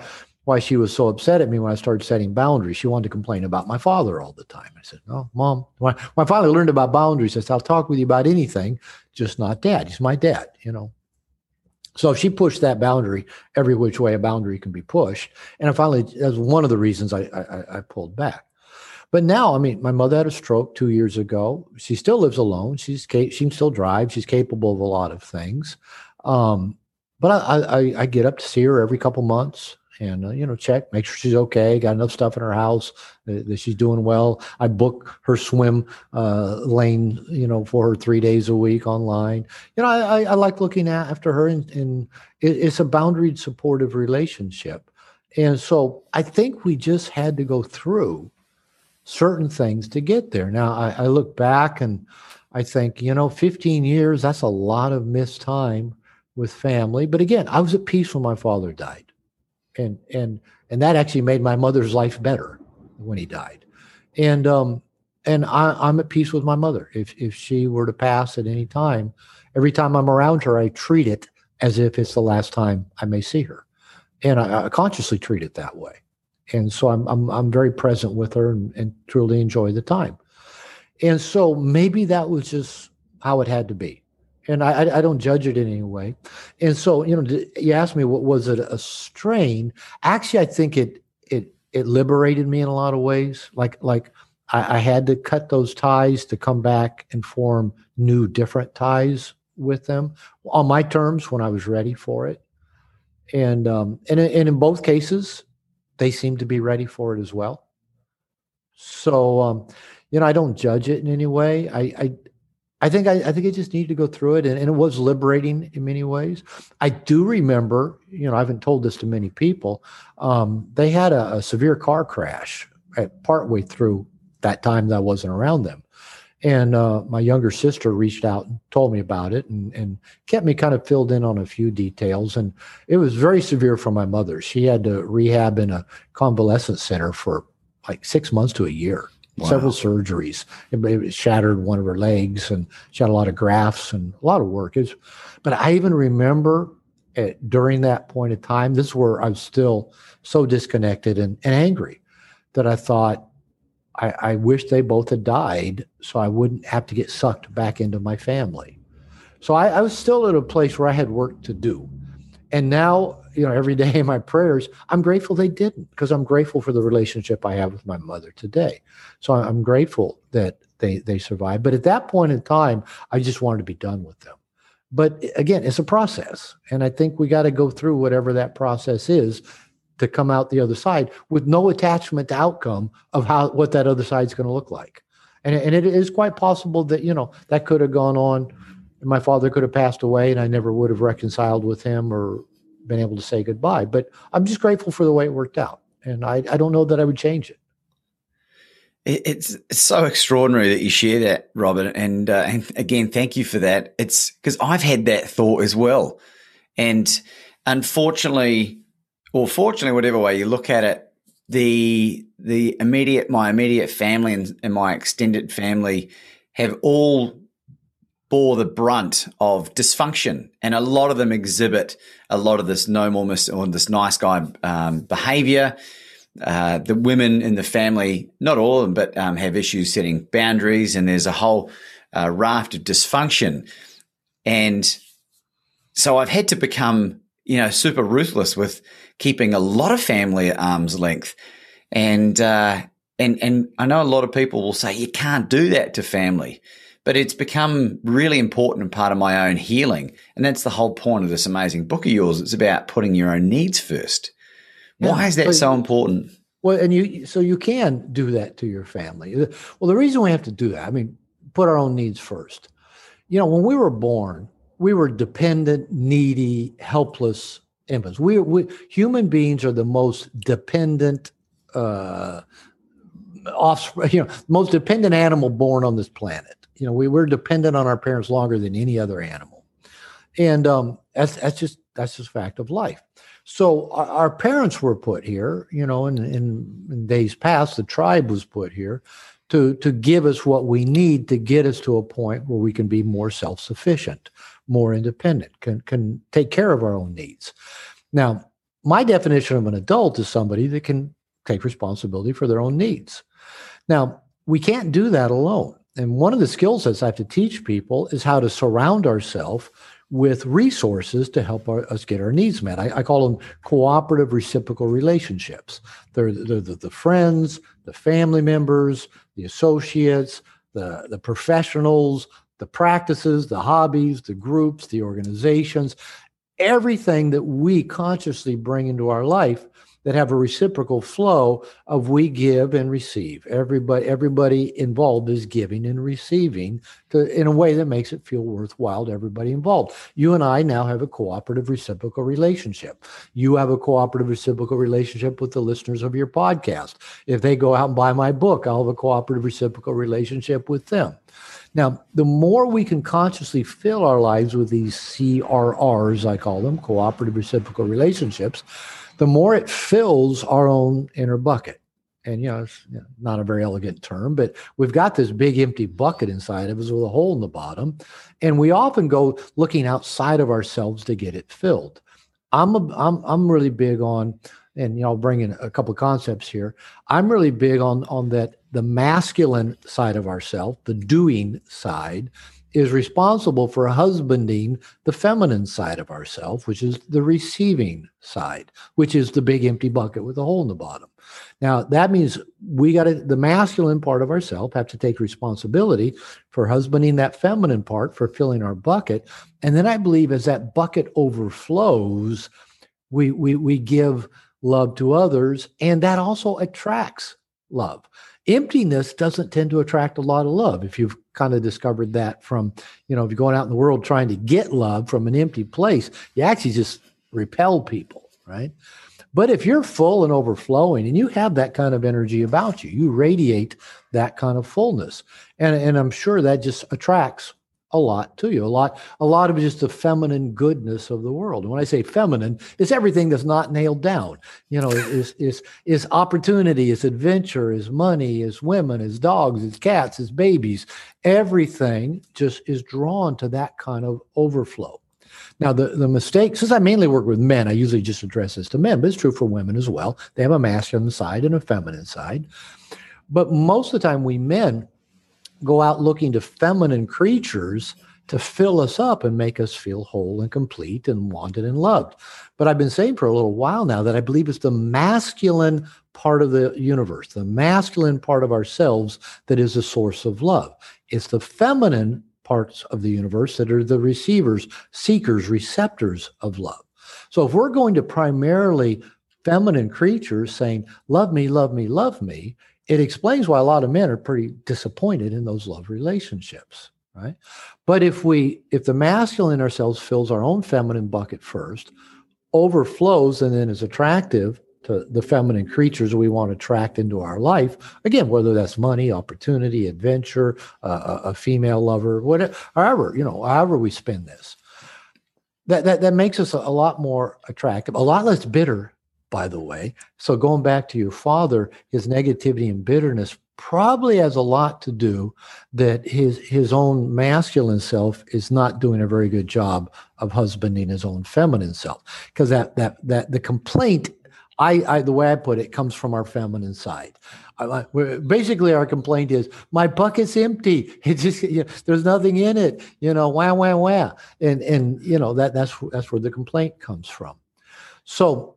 she was so upset at me when I started setting boundaries. She wanted to complain about my father all the time. I said, no, Mom. When I finally learned about boundaries, I said, I'll talk with you about anything, just not Dad. He's my dad, So if she pushed that boundary every which way a boundary can be pushed. And I finally, that was one of the reasons I pulled back. But now, my mother had a stroke 2 years ago. She still lives alone. She can still drive. She's capable of a lot of things. But I get up to see her every couple months. And, check, make sure she's okay. Got enough stuff in her house that she's doing well. I book her swim lane, for her 3 days a week online. I like looking after her, and it's a boundaried, supportive relationship. And so I think we just had to go through certain things to get there. Now, I look back and I think, 15 years, that's a lot of missed time with family. But again, I was at peace when my father died. And that actually made my mother's life better when he died. And I'm at peace with my mother. If she were to pass at any time, every time I'm around her, I treat it as if it's the last time I may see her. And I consciously treat it that way. And so I'm very present with her and truly enjoy the time. And so maybe that was just how it had to be. And I don't judge it in any way. And so, you asked me, what was it, a strain? Actually, I think it liberated me in a lot of ways. Like I had to cut those ties to come back and form new, different ties with them on my terms when I was ready for it. And in both cases, they seemed to be ready for it as well. So, I don't judge it in any way. I think I just needed to go through it, and it was liberating in many ways. I do remember, I haven't told this to many people. They had a severe car crash partway through that time that I wasn't around them, and my younger sister reached out and told me about it, and kept me kind of filled in on a few details. And it was very severe for my mother. She had to rehab in a convalescent center for like 6 months to a year. Wow. Several surgeries. It shattered one of her legs, and she had a lot of grafts and a lot of work. But I even remember during that point of time, this is where I was still so disconnected and angry that I thought, I wish they both had died so I wouldn't have to get sucked back into my family. So I was still at a place where I had work to do. And now, every day in my prayers, I'm grateful they didn't, because I'm grateful for the relationship I have with my mother today. So I'm grateful that they survived. But at that point in time, I just wanted to be done with them. But again, it's a process. And I think we got to go through whatever that process is to come out the other side with no attachment to outcome of what that other side's going to look like. And it is quite possible that, that could have gone on. My father could have passed away and I never would have reconciled with him or been able to say goodbye. But I'm just grateful for the way it worked out. And I don't know that I would change it. It's so extraordinary that you share that, Robert. And again, thank you for that. It's because I've had that thought as well. And unfortunately, or fortunately, whatever way you look at it, my immediate family and my extended family have all bore the brunt of dysfunction, and a lot of them exhibit a lot of this no more Mr. or this nice guy behavior. The women in the family, not all of them, but have issues setting boundaries, and there's a whole raft of dysfunction. And so I've had to become, super ruthless with keeping a lot of family at arm's length. And I know a lot of people will say, you can't do that to family, but it's become really important and part of my own healing. And that's the whole point of this amazing book of yours. It's about putting your own needs first. Yeah, why is that so important? Well, so you can do that to your family. Well, the reason we have to do that, put our own needs first. When we were born, we were dependent, needy, helpless infants. We human beings are the most dependent offspring. Most dependent animal born on this planet. We were dependent on our parents longer than any other animal, and that's just fact of life. So our parents were put here. In days past, the tribe was put here to give us what we need to get us to a point where we can be more self-sufficient, more independent, can take care of our own needs. Now, my definition of an adult is somebody that can take responsibility for their own needs. Now, we can't do that alone. And one of the skill sets I have to teach people is how to surround ourselves with resources to help us get our needs met. I call them cooperative reciprocal relationships. They're the friends, the family members, the associates, the professionals, the practices, the hobbies, the groups, the organizations, everything that we consciously bring into our life that have a reciprocal flow of we give and receive. Everybody involved is giving and receiving in a way that makes it feel worthwhile to everybody involved. You and I now have a cooperative reciprocal relationship. You have a cooperative reciprocal relationship with the listeners of your podcast. If they go out and buy my book, I'll have a cooperative reciprocal relationship with them. Now, the more we can consciously fill our lives with these CRRs, I call them, cooperative reciprocal relationships, the more it fills our own inner bucket. And, it's not a very elegant term, but we've got this big empty bucket inside of us with a hole in the bottom. And we often go looking outside of ourselves to get it filled. I'm really big on, and I'll bring in a couple of concepts here. I'm really big on that the masculine side of ourselves, the doing side, is responsible for husbanding the feminine side of ourselves, which is the receiving side, which is the big empty bucket with a hole in the bottom. Now, that means the masculine part of ourselves have to take responsibility for husbanding that feminine part, for filling our bucket. And then I believe as that bucket overflows, we give love to others, and that also attracts love. Emptiness doesn't tend to attract a lot of love. If you've kind of discovered that from, if you're going out in the world trying to get love from an empty place, you actually just repel people, right? But if you're full and overflowing and you have that kind of energy about you, you radiate that kind of fullness. And I'm sure that just attracts a lot to you, a lot of just the feminine goodness of the world. And when I say feminine, it's everything that's not nailed down. Is opportunity, is adventure, is money, is women, is dogs, is cats, is babies. Everything just is drawn to that kind of overflow. Now, the mistake, since I mainly work with men, I usually just address this to men, but it's true for women as well. They have a masculine side and a feminine side. But most of the time we men go out looking to feminine creatures to fill us up and make us feel whole and complete and wanted and loved. But I've been saying for a little while now that I believe it's the masculine part of the universe, the masculine part of ourselves that is the source of love. It's the feminine parts of the universe that are the receivers, seekers, receptors of love. So if we're going to primarily feminine creatures saying, love me, love me, love me, it explains why a lot of men are pretty disappointed in those love relationships, right? But if the masculine in ourselves fills our own feminine bucket first, overflows, and then is attractive to the feminine creatures we want to attract into our life. Again, whether that's money, opportunity, adventure, a female lover, whatever, however, you know, however we spin this, that makes us a lot more attractive, a lot less bitter, by the way. So going back to your father, his negativity and bitterness probably has a lot to do that his own masculine self is not doing a very good job of husbanding his own feminine self, because that the complaint, I the way I put it, comes from our feminine side. Basically, our complaint is, my bucket's empty. It just, you know, there's nothing in it. You know, wah wah wah, and you know that's where the complaint comes from. So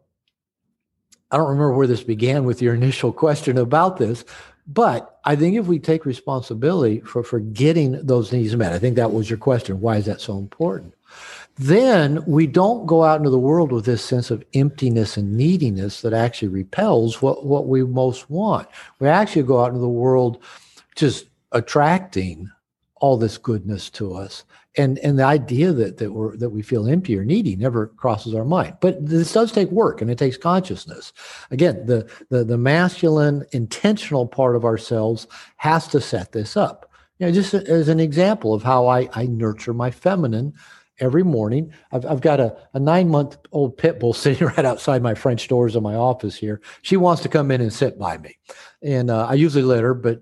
I don't remember where this began with your initial question about this. But I think if we take responsibility for getting those needs met, I think that was your question, why is that so important? Then we don't go out into the world with this sense of emptiness and neediness that actually repels what we most want. We actually go out into the world just attracting all this goodness to us. And the idea that we feel empty or needy never crosses our mind. But this does take work, and it takes consciousness. Again, the masculine, intentional part of ourselves has to set this up. You know, just as an example of how I nurture my feminine every morning. I've got a 9-month-old pit bull sitting right outside my French doors of my office here. She wants to come in and sit by me. And I usually let her, but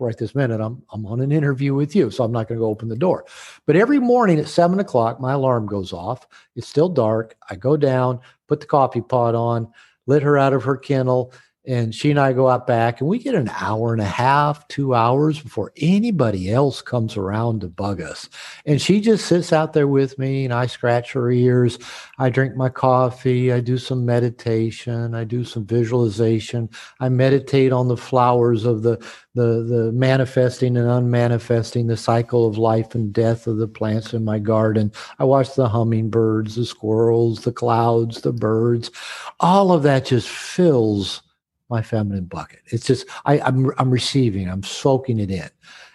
right this minute, I'm on an interview with you, so I'm not going to go open the door. But every morning at 7 o'clock, my alarm goes off. It's still dark. I go down, put the coffee pot on, let her out of her kennel, and she and I go out back, and we get an hour and a half, 2 hours before anybody else comes around to bug us. And she just sits out there with me, and I scratch her ears. I drink my coffee. I do some meditation. I do some visualization. I meditate on the flowers of the manifesting and unmanifesting, the cycle of life and death of the plants in my garden. I watch the hummingbirds, the squirrels, the clouds, the birds. All of that just fills my feminine bucket. It's just, I'm receiving, I'm soaking it in.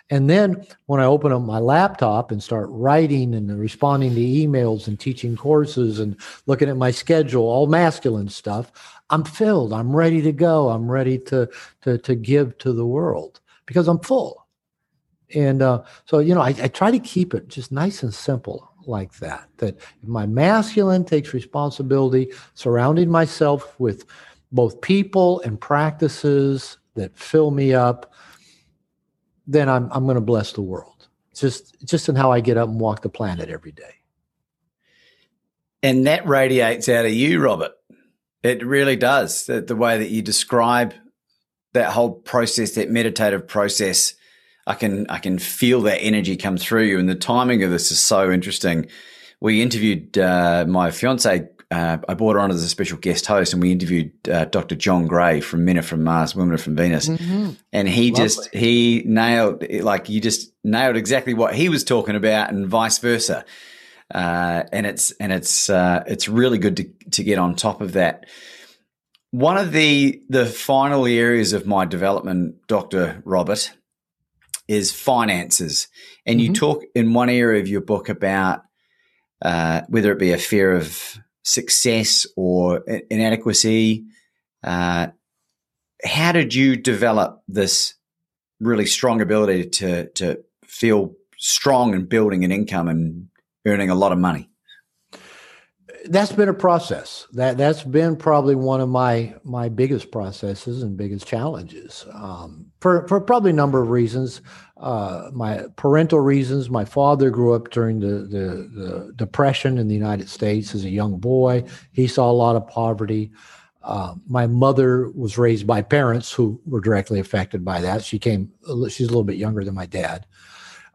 And then when I open up my laptop and start writing and responding to emails and teaching courses and looking at my schedule, all masculine stuff, I'm filled. I'm ready to go. I'm ready to give to the world because I'm full. And so, you know, I try to keep it just nice and simple like that, that if my masculine takes responsibility, surrounding myself with both people and practices that fill me up, then I'm going to bless the world. Just in how I get up and walk the planet every day. And that radiates out of you, Robert. It really does. The way that you describe that whole process, that meditative process, I can feel that energy come through you. And the timing of this is so interesting. We interviewed my fiancée. I brought her on as a special guest host, and we interviewed Dr. John Gray from Men Are From Mars, Women Are From Venus. Mm-hmm. And he Lovely. Just, he nailed, like you just nailed exactly what he was talking about and vice versa. And it's really good to get on top of that. One of the final areas of my development, Dr. Robert, is finances. And mm-hmm. you talk in one area of your book about whether it be a fear of success or inadequacy. How did you develop this really strong ability to feel strong in building an income and earning a lot of money? That's been a process. That's been probably one of my biggest processes and biggest challenges for probably a number of reasons. My parental reasons. My father grew up during the Depression in the United States as a young boy. He saw a lot of poverty. My mother was raised by parents who were directly affected by that. She's a little bit younger than my dad.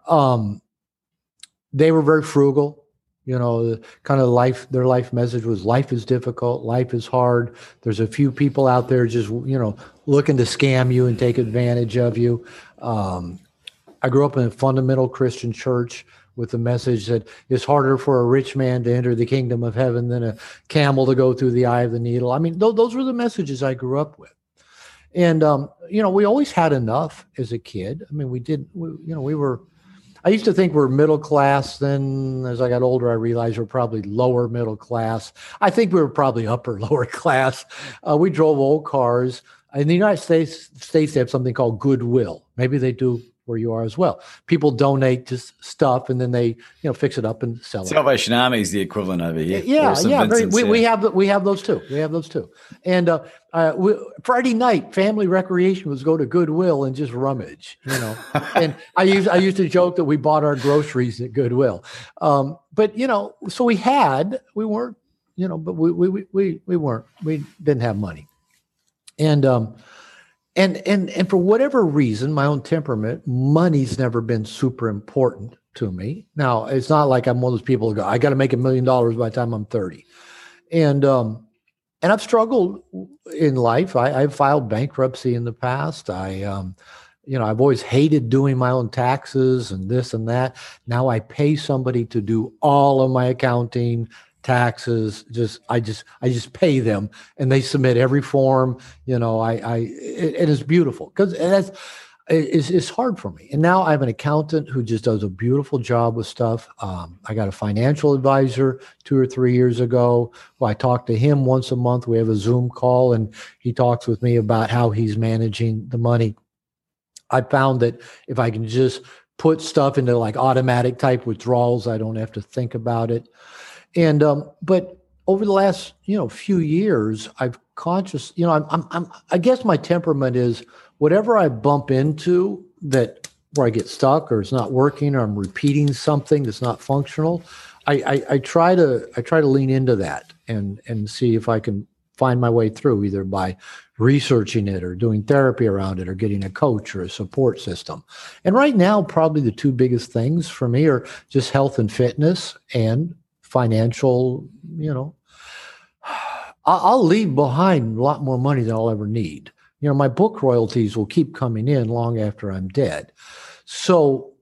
They were very frugal. You know, kind of their life message was life is difficult, life is hard. There's a few people out there just, you know, looking to scam you and take advantage of you. I grew up in a fundamental Christian church with the message that it's harder for a rich man to enter the kingdom of heaven than a camel to go through the eye of the needle. I mean, those were the messages I grew up with. And, you know, we always had enough as a kid. I mean, we did, we were, I used to think we're middle class. Then as I got older, I realized we're probably lower middle class. I think we were probably upper lower class. We drove old cars. In the United States, they have something called goodwill. Maybe they do where you are as well. People donate to stuff and then they, fix it up and sell it. Salvation Army is the equivalent over here. Yeah. We have those too. We have those too. And Friday night family recreation was go to Goodwill and just rummage, And I used to joke that we bought our groceries at Goodwill. So we didn't have money. And for whatever reason, my own temperament, money's never been super important to me. Now, it's not like I'm one of those people who go, I got to make $1 million by the time I'm 30. And I've struggled in life. I've filed bankruptcy in the past. I've always hated doing my own taxes and this and that. Now I pay somebody to do all of my accounting, taxes, I just pay them and they submit every form, it is beautiful because it's hard for me. And now I have an accountant who just does a beautiful job with stuff. I got a financial advisor 2 or 3 years ago. Well, I talk to him once a month. We have a Zoom call and he talks with me about how he's managing the money. I found that if I can just put stuff into like automatic type withdrawals, I don't have to think about it. And, but over the last, few years, I've conscious, I guess my temperament is whatever I bump into that where I get stuck or it's not working or I'm repeating something that's not functional. I try to lean into that and see if I can find my way through either by researching it or doing therapy around it or getting a coach or a support system. And right now, probably the two biggest things for me are just health and fitness and financial, I'll leave behind a lot more money than I'll ever need. My book royalties will keep coming in long after I'm dead. So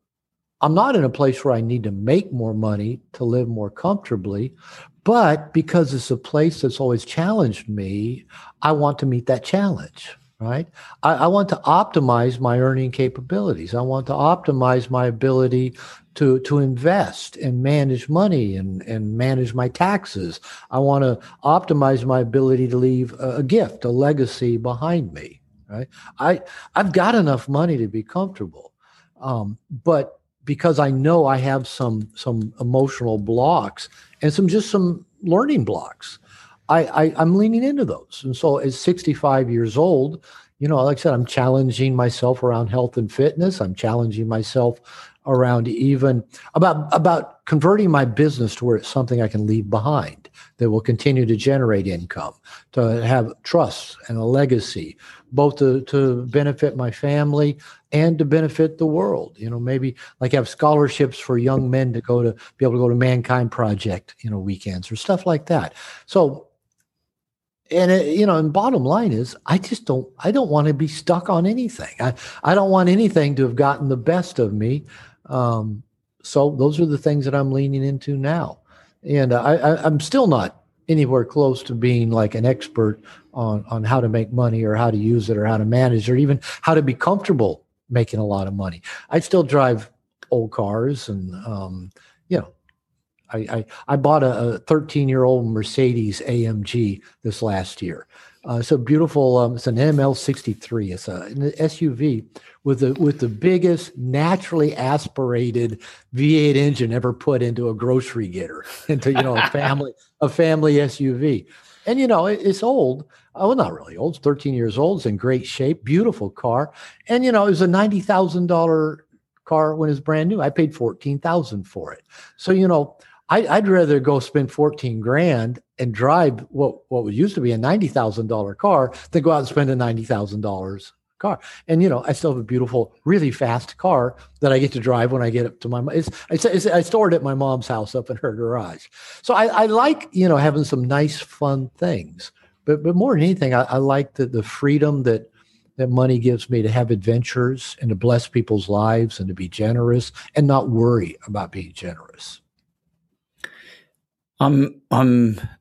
I'm not in a place where I need to make more money to live more comfortably, but because it's a place that's always challenged me, I want to meet that challenge, right? I want to optimize my earning capabilities. I want to optimize my ability to invest and manage money and manage my taxes. I want to optimize my ability to leave a gift, a legacy behind me, right? I've got enough money to be comfortable. But because I know I have some emotional blocks and some learning blocks, I'm leaning into those. And so at 65 years old, like I said, I'm challenging myself around health and fitness. I'm challenging myself around even about converting my business to where it's something I can leave behind that will continue to generate income, to have trust and a legacy, both to benefit my family and to benefit the world. Maybe like have scholarships for young men to be able to go to Mankind Project, weekends or stuff like that. So, and bottom line is I don't want to be stuck on anything. I don't want anything to have gotten the best of me. So those are the things that I'm leaning into now. And I'm still not anywhere close to being like an expert on how to make money or how to use it or how to manage or even how to be comfortable making a lot of money. I still drive old cars and, I bought a 13-year-old Mercedes AMG this last year. It's a beautiful, it's an ML63. It's an SUV with the biggest naturally aspirated V8 engine ever put into a grocery getter, into, a family SUV. And, it's old. Well, not really old. It's 13 years old. It's in great shape. Beautiful car. And, it was a $90,000 car when it's brand new. I paid $14,000 for it. So, I'd rather go spend $14,000 and drive what used to be a $90,000 car than go out and spend a $90,000 car. And I still have a beautiful, really fast car that I get to drive when I get up to my mom. I stored it at my mom's house up in her garage. So I like having some nice, fun things. But more than anything, I like the freedom that money gives me to have adventures and to bless people's lives and to be generous and not worry about being generous. I'm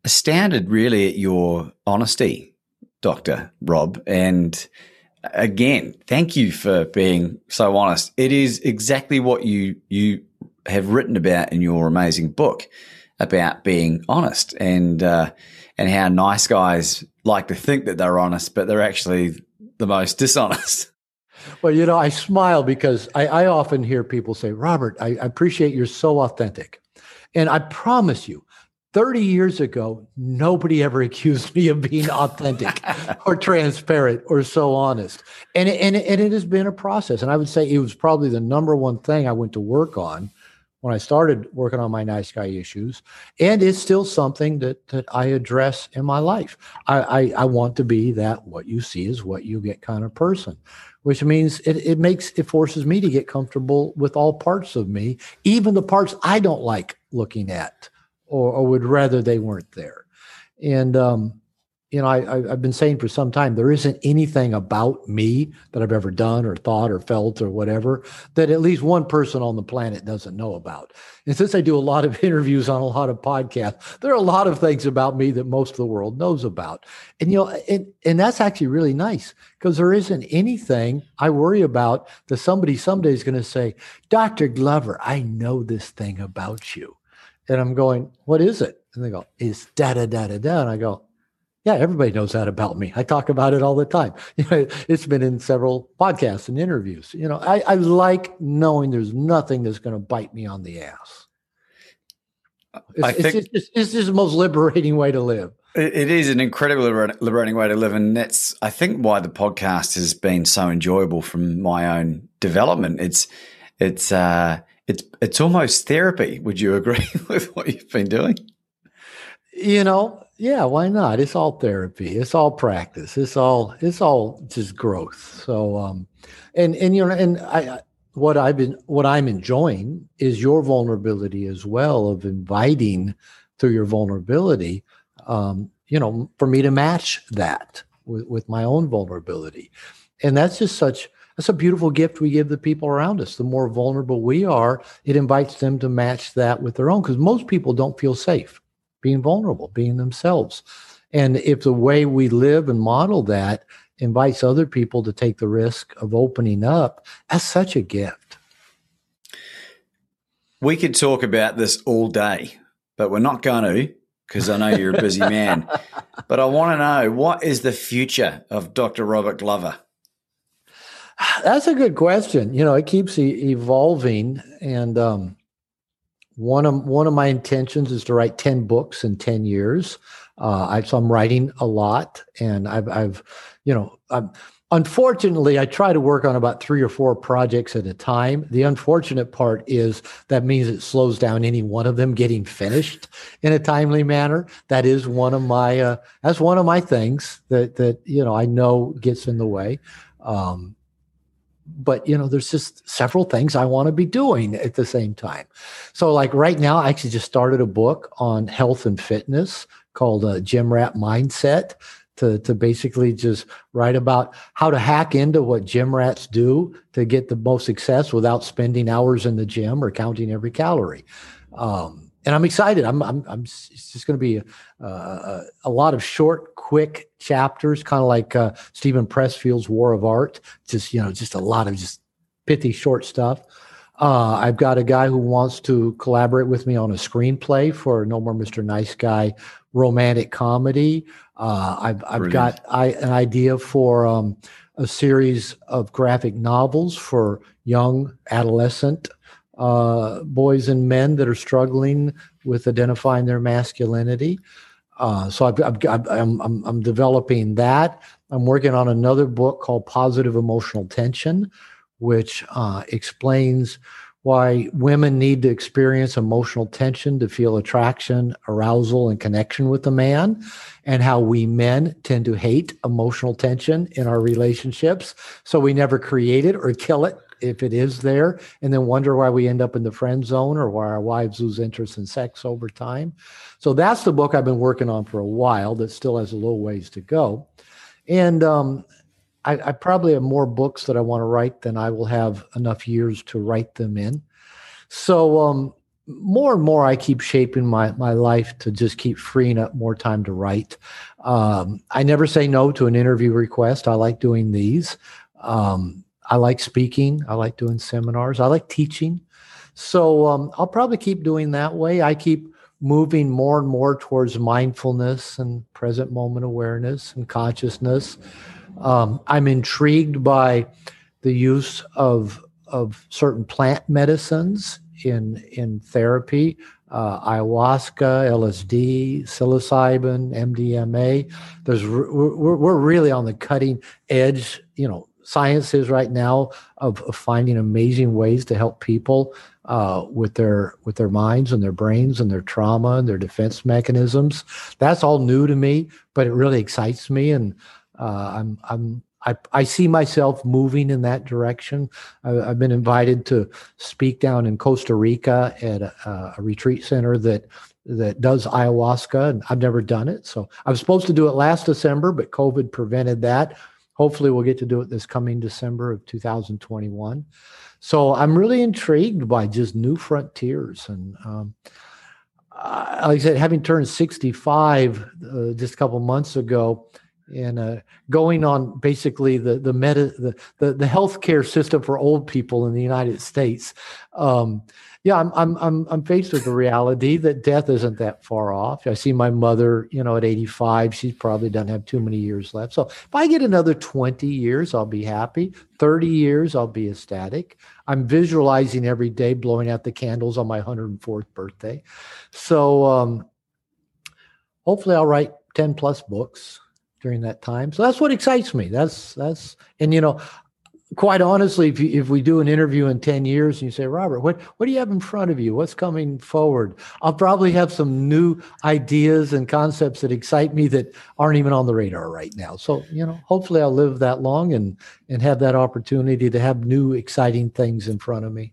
astounded really at your honesty, Dr. Rob, and again, thank you for being so honest. It is exactly what you have written about in your amazing book about being honest, and how nice guys like to think that they're honest, but they're actually the most dishonest. Well, you know, I smile because I often hear people say, Robert, I appreciate you're so authentic. And I promise you, 30 years ago, nobody ever accused me of being authentic or transparent or so honest. And it has been a process. And I would say it was probably the number one thing I went to work on when I started working on my nice guy issues. And it's still something that I address in my life. I want to be that what you see is what you get kind of person, which means it forces me to get comfortable with all parts of me, even the parts I don't like looking at or would rather they weren't there. And, you know, I've been saying for some time, there isn't anything about me that I've ever done or thought or felt or whatever that at least one person on the planet doesn't know about. And since I do a lot of interviews on a lot of podcasts, there are a lot of things about me that most of the world knows about. And, you know, and that's actually really nice because there isn't anything I worry about that somebody someday is going to say, Dr. Glover, I know this thing about you. And I'm going, what is it? And they go, it's da-da-da-da-da. And I go, yeah, everybody knows that about me. I talk about it all the time. You know, it's been in several podcasts and interviews. You know, I like knowing there's nothing that's going to bite me on the ass. It's just the most liberating way to live. It is an incredibly liberating way to live. And that's, I think, why the podcast has been so enjoyable from my own development. It's almost therapy. Would you agree with what you've been doing? You know, yeah, why not? It's all therapy. It's all practice. It's all just growth. So, and you know, and what I'm enjoying is your vulnerability as well, of inviting through your vulnerability, you know, for me to match that with my own vulnerability, and that's a beautiful gift we give the people around us. The more vulnerable we are, it invites them to match that with their own, because most people don't feel safe being vulnerable, being themselves. And if the way we live and model that invites other people to take the risk of opening up, that's such a gift. We could talk about this all day, but we're not going to, because I know you're a busy man. But I want to know, what is the future of Dr. Robert Glover? That's a good question. You know, it keeps evolving. And, one of my intentions is to write 10 books in 10 years. So I'm writing a lot, and unfortunately, I try to work on about 3 or 4 projects at a time. The unfortunate part is that means it slows down any one of them getting finished in a timely manner. That is one of my things that you know, I know gets in the way. But, you know, there's just several things I want to be doing at the same time. So, like right now, I actually just started a book on health and fitness called Gym Rat Mindset to basically just write about how to hack into what gym rats do to get the most success without spending hours in the gym or counting every calorie. And I'm excited. It's just going to be a lot of short, quick chapters, kind of like Stephen Pressfield's War of Art. Just, you know, just a lot of just pithy, short stuff. I've got a guy who wants to collaborate with me on a screenplay for No More Mr. Nice Guy romantic comedy. I've got an idea for a series of graphic novels for young adolescent boys and men that are struggling with identifying their masculinity. So I'm developing that. I'm working on another book called Positive Emotional Tension, which explains why women need to experience emotional tension to feel attraction, arousal, and connection with a man, and how we men tend to hate emotional tension in our relationships. So we never create it or kill it if it is there, and then wonder why we end up in the friend zone or why our wives lose interest in sex over time. So that's the book I've been working on for a while that still has a little ways to go. And I probably have more books that I want to write than I will have enough years to write them in. So more and more I keep shaping my life to just keep freeing up more time to write. I never say no to an interview request. I like doing these. I like speaking. I like doing seminars. I like teaching. So I'll probably keep doing that way. I keep moving more and more towards mindfulness and present moment awareness and consciousness. I'm intrigued by the use of certain plant medicines in therapy, ayahuasca, LSD, psilocybin, MDMA. We're really on the cutting edge, science is right now of finding amazing ways to help people with their minds and their brains and their trauma and their defense mechanisms. That's all new to me, but it really excites me, and I see myself moving in that direction. I've been invited to speak down in Costa Rica at a retreat center that does ayahuasca, and I've never done it. So I was supposed to do it last December, but COVID prevented that. Hopefully we'll get to do it this coming December of 2021. So I'm really intrigued by just new frontiers. And like I said, having turned 65 just a couple months ago, and going on basically the healthcare system for old people in the United States. I'm faced with the reality that death isn't that far off. I see my mother, at 85, she probably doesn't have too many years left. So if I get another 20 years, I'll be happy. 30 years, I'll be ecstatic. I'm visualizing every day, blowing out the candles on my 104th birthday. So hopefully I'll write 10 plus books during that time. So that's what excites me. That's and quite honestly, if we do an interview in 10 years and you say, Robert, what do you have in front of you? What's coming forward? I'll probably have some new ideas and concepts that excite me that aren't even on the radar right now. So, hopefully I'll live that long and have that opportunity to have new exciting things in front of me.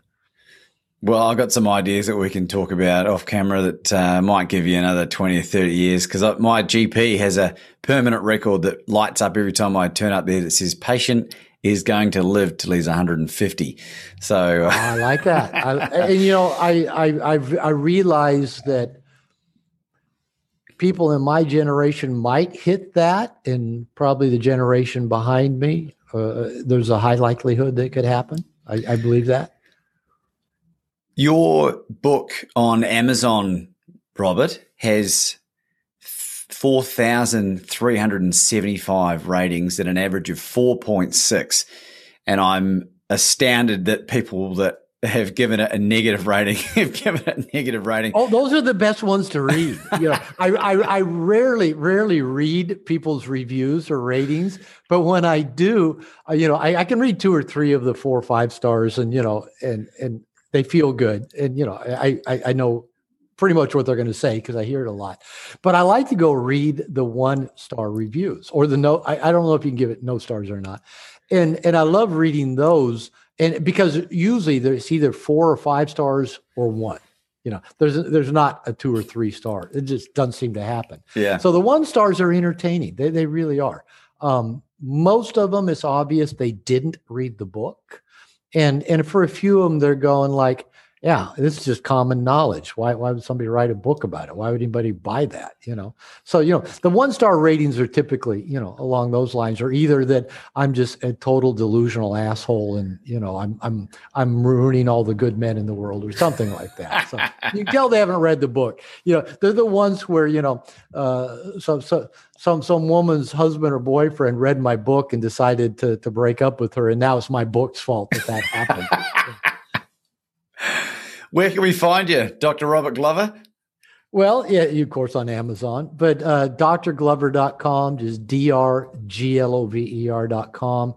Well, I've got some ideas that we can talk about off camera that might give you another 20 or 30 years, because my GP has a permanent record that lights up every time I turn up there that says patient is going to live till he's 150. So I like that. I realize that people in my generation might hit that, and probably the generation behind me, there's a high likelihood that could happen. I believe that. Your book on Amazon, Robert, has 4,375 ratings at an average of 4.6. And I'm astounded that people that have given it a negative rating have given it a negative rating. Oh, those are the best ones to read. I rarely read people's reviews or ratings, but when I do, I can read two or three of the 4 or 5 stars, and they feel good. And, I know pretty much what they're going to say because I hear it a lot. But I like to go read the 1-star reviews, or the no, I don't know if you can give it no stars or not. And I love reading those, and because usually there's either 4 or 5 stars or 1. There's not a 2 or 3 star. It just doesn't seem to happen. Yeah. So the 1 stars are entertaining. They really are. Most of them, it's obvious they didn't read the book. And for a few of them, they're going like, yeah, this is just common knowledge. Why would somebody write a book about it? Why would anybody buy that? So, the 1-star ratings are typically, along those lines, or either that I'm just a total delusional asshole and, I'm ruining all the good men in the world, or something like that. So you can tell they haven't read the book. They're the ones where, some woman's husband or boyfriend read my book and decided to break up with her, and now it's my book's fault that happened. Where can we find you, Dr. Robert Glover? Well, yeah, of course, on Amazon, but drglover.com, just drglover.com.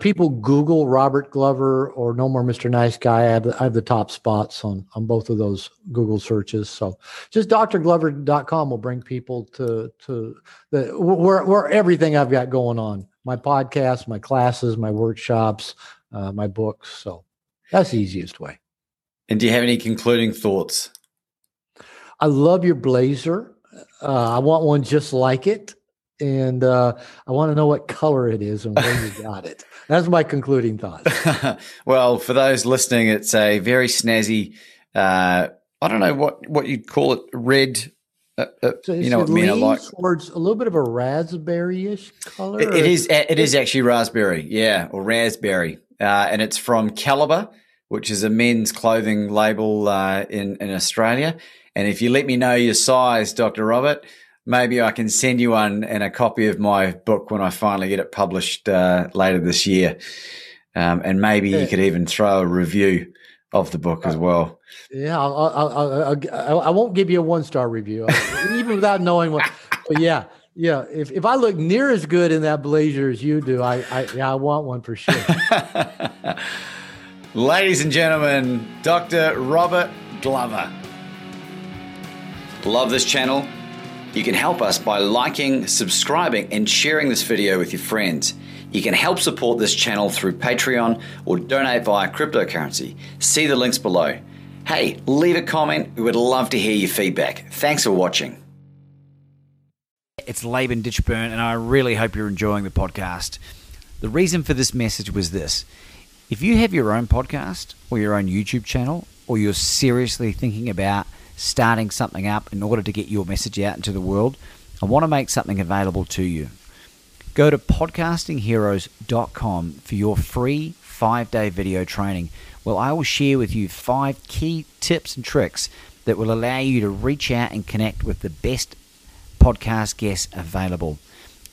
People Google Robert Glover or No More Mr. Nice Guy. I have the top spots on both of those Google searches. So just drglover.com will bring people to where everything I've got going on, my podcast, my classes, my workshops, my books. So that's the easiest way. And do you have any concluding thoughts? I love your blazer. I want one just like it. And I want to know what color it is and where you got it. That's my concluding thought. Well, for those listening, it's a very snazzy I don't know what you'd call it, red. So you know what I mean? I like towards a little bit of a raspberry-ish color. It is actually raspberry, yeah, or raspberry, and it's from Caliber, which is a men's clothing label in Australia. And if you let me know your size, Dr. Robert, maybe I can send you one and a copy of my book when I finally get it published later this year. And maybe you could even throw a review of the book as well. Yeah, I won't give you a 1-star review, even without knowing what. But yeah. If I look near as good in that blazer as you do, I want one for sure. Ladies and gentlemen, Dr. Robert Glover. Love this channel? You can help us by liking, subscribing, and sharing this video with your friends. You can help support this channel through Patreon or donate via cryptocurrency. See the links below. Hey, leave a comment. We would love to hear your feedback. Thanks for watching. It's Laban Ditchburn, and I really hope you're enjoying the podcast. The reason for this message was this. If you have your own podcast or your own YouTube channel, or you're seriously thinking about starting something up in order to get your message out into the world, I want to make something available to you. Go to podcastingheroes.com for your free 5-day video training. Well, I will share with you 5 key tips and tricks that will allow you to reach out and connect with the best podcast guests available.